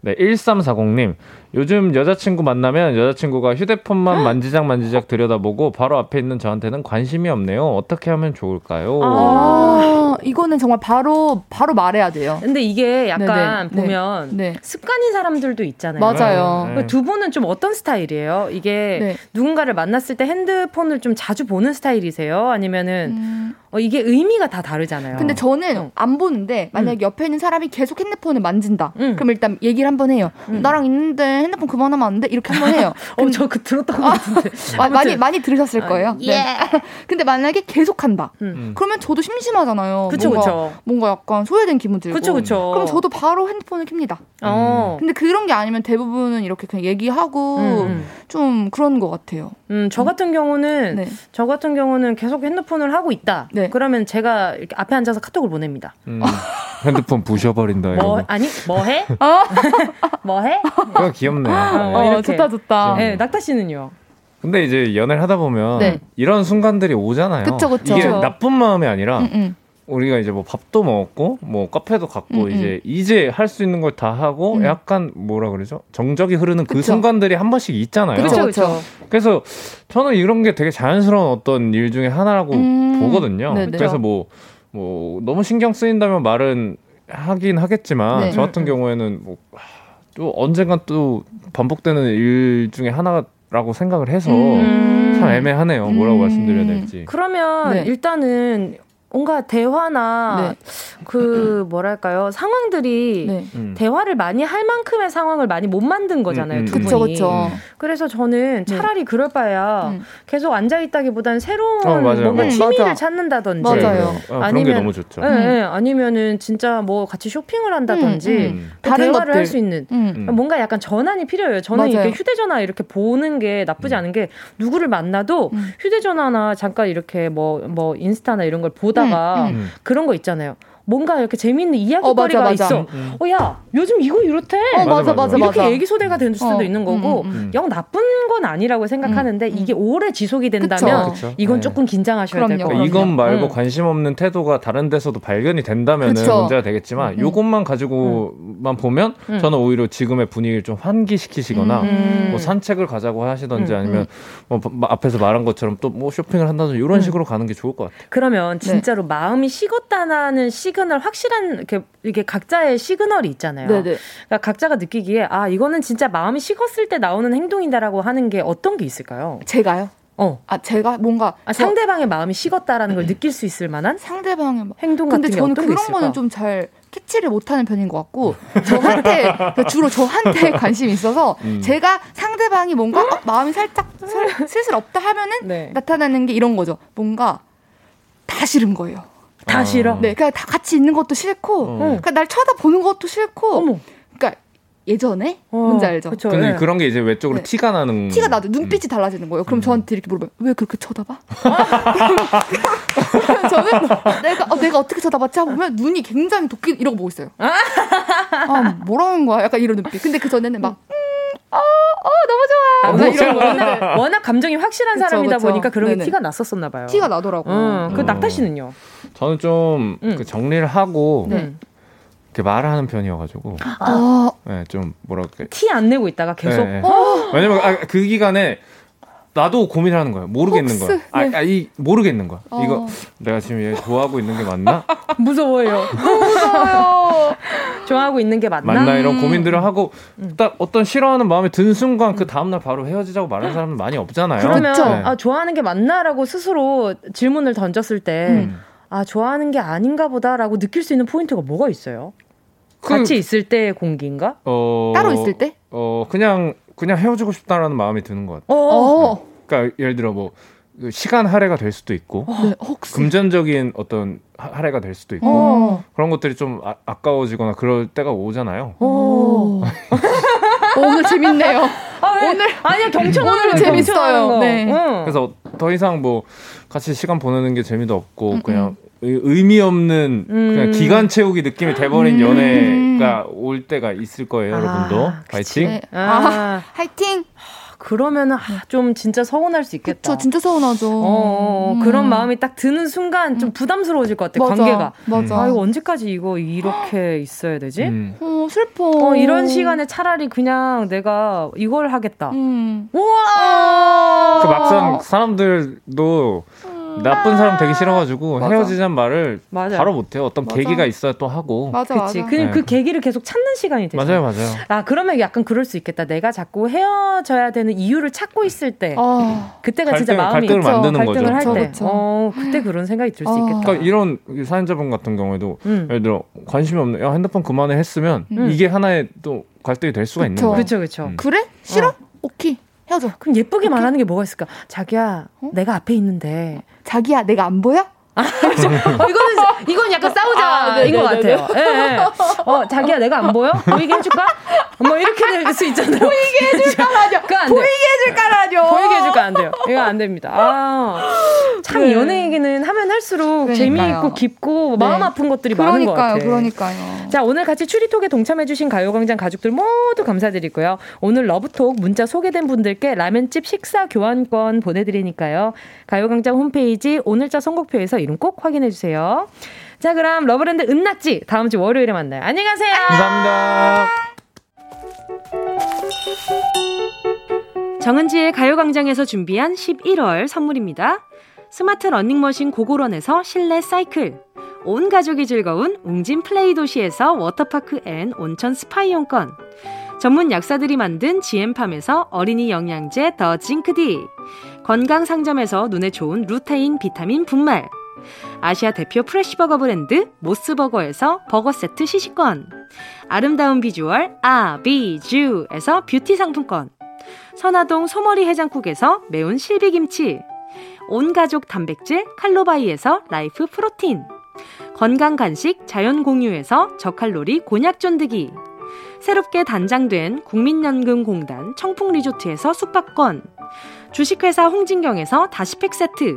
네, 1340님. 요즘 여자친구 만나면 여자친구가 휴대폰만 만지작 들여다보고 바로 앞에 있는 저한테는 관심이 없네요. 어떻게 하면 좋을까요? 아, 이거는 정말 바로 말해야 돼요. 근데 이게 약간 네네. 보면 네. 습관인 사람들도 있잖아요. 맞아요. 네. 두 분은 좀 어떤 스타일이에요? 이게 네. 누군가를 만났을 때 핸드폰을 좀 자주 보는 스타일이세요? 아니면은 이게 의미가 다 다르잖아요. 근데 저는 안 보는데 만약에 옆에 있는 사람이 계속 핸드폰을 만진다. 그럼 일단 얘기를 한번 해요. 나랑 있는데 핸드폰 그만하면 안 돼? 이렇게 한번 해요. 저 들었던 것 같은데. 많이 들으셨을 거예요. 예. 네. 근데 만약에 계속한다. 그러면 저도 심심하잖아요. 그쵸. 뭔가 약간 소외된 기분 들고. 그쵸. 그럼 저도 바로 핸드폰을 킵니다. 근데 그런 게 아니면 대부분은 이렇게 그냥 얘기하고 좀 그런 것 같아요. 저 같은 경우는 계속 핸드폰을 하고 있다. 네. 그러면 제가 이렇게 앞에 앉아서 카톡을 보냅니다. 핸드폰 부셔버린다. 뭐해? 뭐해? 그거 귀엽네. 좋다. 네, 낙타 씨는요? 근데 이제 연애를 하다 보면 네. 이런 순간들이 오잖아요. 그쵸. 이게 나쁜 마음이 아니라 우리가 이제 뭐 밥도 먹었고 뭐 카페도 갔고 이제 할 수 있는 걸 다 하고 약간 뭐라 그러죠? 정적이 흐르는 그 순간들이 한 번씩 있잖아요. 그렇죠. 그래서 저는 이런 게 되게 자연스러운 어떤 일 중에 하나라고 보거든요. 네네. 그래서 뭐 너무 신경 쓰인다면 말은 하긴 하겠지만 네. 저 같은 경우에는 뭐 또 언젠간 또 반복되는 일 중에 하나라고 생각을 해서 참 애매하네요. 뭐라고 말씀드려야 될지. 그러면 네. 일단은 뭔가 대화나 네. 뭐랄까요 상황들이 네. 대화를 많이 할 만큼의 상황을 많이 못 만든 거잖아요. 두 분이. 그쵸. 그래서 저는 차라리 그럴 바에야 계속 앉아있다기보다는 새로운 뭔가 취미를 찾는다든지 맞아요. 아니면, 그런 게 너무 좋죠. 네, 아니면은 진짜 뭐 같이 쇼핑을 한다든지 대화를 할 수 있는 뭔가 약간 전환이 필요해요. 저는 이렇게 휴대전화 이렇게 보는 게 나쁘지 않은 게 누구를 만나도 휴대전화나 잠깐 이렇게 뭐 인스타나 이런 걸 보다 그런 거 있잖아요. 뭔가 이렇게 재미있는 이야기거리가 있어. 야, 요즘 이거 이렇대. 맞아. 얘기 소대가 될 수도 있는 거고 영 나쁜 건 아니라고 생각하는데 이게 오래 지속이 된다면 그쵸. 이건 조금 긴장하셔야 될 것 같아요. 이건 말고 관심 없는 태도가 다른 데서도 발견이 된다면 문제가 되겠지만 이것만 가지고만 보면 저는 오히려 지금의 분위기를 좀 환기시키시거나 뭐 산책을 가자고 하시던지 아니면 뭐 앞에서 말한 것처럼 또 뭐 쇼핑을 한다든지 이런 식으로 가는 게 좋을 것 같아요. 그러면 진짜로 마음이 식었다는 시그널 확실한 이렇게 각자의 시그널이 있잖아요. 그러니까 각자가 느끼기에 이거는 진짜 마음이 식었을 때 나오는 행동이다라고 하는 게 어떤 게 있을까요? 제가요? 제가 뭔가 상대방의 마음이 식었다라는 걸 느낄 수 있을 만한 상대방의 행동 같은 게 어떤 게 있을까요? 근데 저는 그런 거는 좀 잘 캐치를 못하는 편인 것 같고 주로 저한테 관심이 있어서 제가 상대방이 뭔가 마음이 살짝 슬슬 없다 하면은 나타나는 게 이런 거죠. 뭔가 다 싫은 거예요. 다 싫어? 네, 그러니까 다 같이 있는 것도 싫고, 그러니까 날 쳐다보는 것도 싫고, 그러니까 예전에 뭔지 알죠? 그쵸, 근데 그런 게 이제 외적으로 티가 나는 티가 나죠. 눈빛이 달라지는 거예요. 그럼 저한테 이렇게 물어봐요. 왜 그렇게 쳐다봐? 저는 내가 어떻게 쳐다봤지? 하고 보면 눈이 굉장히 도끼 이러고 보고 있어요. 뭐라는 거야? 약간 이런 눈빛. 근데 그 전에는 막 너무 좋아. 이런 워낙 감정이 확실한 사람이다 보니까 그런 게 티가 났었었나 봐요. 티가 나더라고요. 그 낙타 씨는요? 저는 좀 그 정리를 하고 이렇게 말을 하는 편이어가지고 좀 뭐랄까 티 안 내고 있다가 계속 왜냐면 그 기간에 나도 고민을 하는 거예요. 모르겠는 거야. 모르겠는 거야. 이거 내가 지금 얘 좋아하고 있는 게 맞나? 무서워요. 좋아하고 있는 게 맞나? 이런 고민들을 하고 딱 어떤 싫어하는 마음이 든 순간 그 다음날 바로 헤어지자고 말하는 사람은 많이 없잖아요. 그러면 좋아하는 게 맞나라고 스스로 질문을 던졌을 때 좋아하는 게 아닌가 보다라고 느낄 수 있는 포인트가 뭐가 있어요? 같이 있을 때의 공기인가? 따로 있을 때? 그냥 헤어지고 싶다라는 마음이 드는 것 같아요. 그러니까 예를 들어 뭐 시간 할애가 될 수도 있고 금전적인 어떤 할애가 될 수도 있고 그런 것들이 좀 아까워지거나 그럴 때가 오잖아요. 오늘 재밌네요. 오늘 재밌어요. 네. 그래서 더 이상 뭐 같이 시간 보내는 게 재미도 없고 그냥 의미 없는 그냥 기간 채우기 느낌이 돼버린 연애가 올 때가 있을 거예요. 여러분도 화이팅. 그러면은 좀 진짜 서운할 수 있겠다. 그쵸, 진짜 서운하죠. 그런 마음이 딱 드는 순간 좀 부담스러워질 것 같아. 맞아, 관계가. 맞아. 아, 이거 언제까지 이거 이렇게 있어야 되지? 슬퍼. 이런 시간에 차라리 그냥 내가 이걸 하겠다. 우와. 그 막상 사람들도 나쁜 사람 되기 싫어가지고 맞아. 헤어지자는 말을 맞아. 바로 못해. 어떤 맞아. 계기가 있어야 또 하고. 맞아, 그치. 맞아. 그냥 네. 그 계기를 계속 찾는 시간이 되죠. 맞아요, 맞아요. 아, 그러면 약간 그럴 수 있겠다. 내가 자꾸 헤어져야 되는 이유를 찾고 있을 때, 그때가 갈등, 진짜 마음이 갈등을 만드는 거죠. 갈등을 할 때, 그때 그런 생각이 들 수 있겠다. 그러니까 이런 사연자분 같은 경우에도 예를 들어 관심이 없는, 야 핸드폰 그만해 했으면 이게 하나의 또 갈등이 될 수가 있는 거예요. 그렇죠, 그렇죠. 그래? 싫어? 오케이. 헤어져. 그럼 예쁘게 오케이. 말하는 게 뭐가 있을까? 자기야, 내가 앞에 있는데. 자기야, 내가 안 보여? 아, 이건 약간 싸우자인 것 같아요. 네. 자기야, 내가 안 보여? 보이게 해줄까? 뭐 이렇게 될 수 있잖아요. 보이게 해줄까라뇨. 보이게 해줄까 안 돼요. 이거 안 됩니다. 아, 참 네. 연애 얘기는 하면 할수록 그러니까요. 재미있고 깊고 마음 네. 아픈 것들이 많은 것 같아요. 그러니까요. 자, 오늘 같이 추리톡에 동참해주신 가요광장 가족들 모두 감사드리고요. 오늘 러브톡 문자 소개된 분들께 라면집 식사 교환권 보내드리니까요. 가요광장 홈페이지 오늘자 선곡표에서 이름 꼭 확인해주세요. 자, 그럼 러브랜드 은낙지 다음 주 월요일에 만나요. 안녕히 가세요. 감사합니다. 정은지의 가요광장에서 준비한 11월 선물입니다. 스마트 러닝머신 고고런에서 실내 사이클, 온 가족이 즐거운 웅진 플레이 도시에서 워터파크 앤 온천 스파이용권, 전문 약사들이 만든 GM팜에서 어린이 영양제 더 징크디, 건강상점에서 눈에 좋은 루테인 비타민 분말, 아시아 대표 프레시버거 브랜드 모스버거에서 버거세트 시식권, 아름다운 비주얼 아비쥬에서 뷰티 상품권, 선화동 소머리 해장국에서 매운 실비김치, 온가족 단백질 칼로바이에서 라이프 프로틴, 건강간식 자연공유에서 저칼로리 곤약쫀득이, 새롭게 단장된 국민연금공단 청풍리조트에서 숙박권, 주식회사 홍진경에서 다시팩 세트,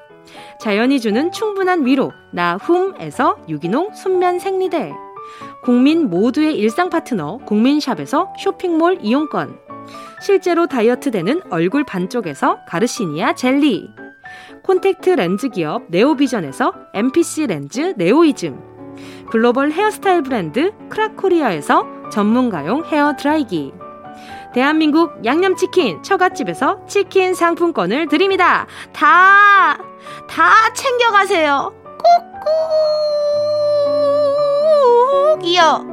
자연이 주는 충분한 위로 나훔에서 유기농 순면 생리대, 국민 모두의 일상 파트너 국민샵에서 쇼핑몰 이용권, 실제로 다이어트 되는 얼굴 반쪽에서 가르시니아 젤리, 콘택트 렌즈 기업 네오비전에서 MPC 렌즈 네오이즘, 글로벌 헤어스타일 브랜드 크라코리아에서 전문가용 헤어드라이기, 대한민국 양념치킨 처갓집에서 치킨 상품권을 드립니다. 다 챙겨가세요. 꼭꼭이요.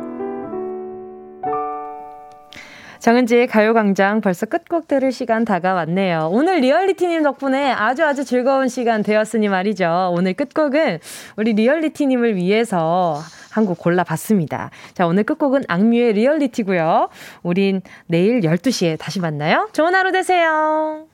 정은지의 가요광장 벌써 끝곡 들을 시간 다가왔네요. 오늘 리얼리티님 덕분에 아주 즐거운 시간 되었으니 말이죠. 오늘 끝곡은 우리 리얼리티님을 위해서 한 곡 골라봤습니다. 자, 오늘 끝곡은 악뮤의 리얼리티고요. 우린 내일 12시에 다시 만나요. 좋은 하루 되세요.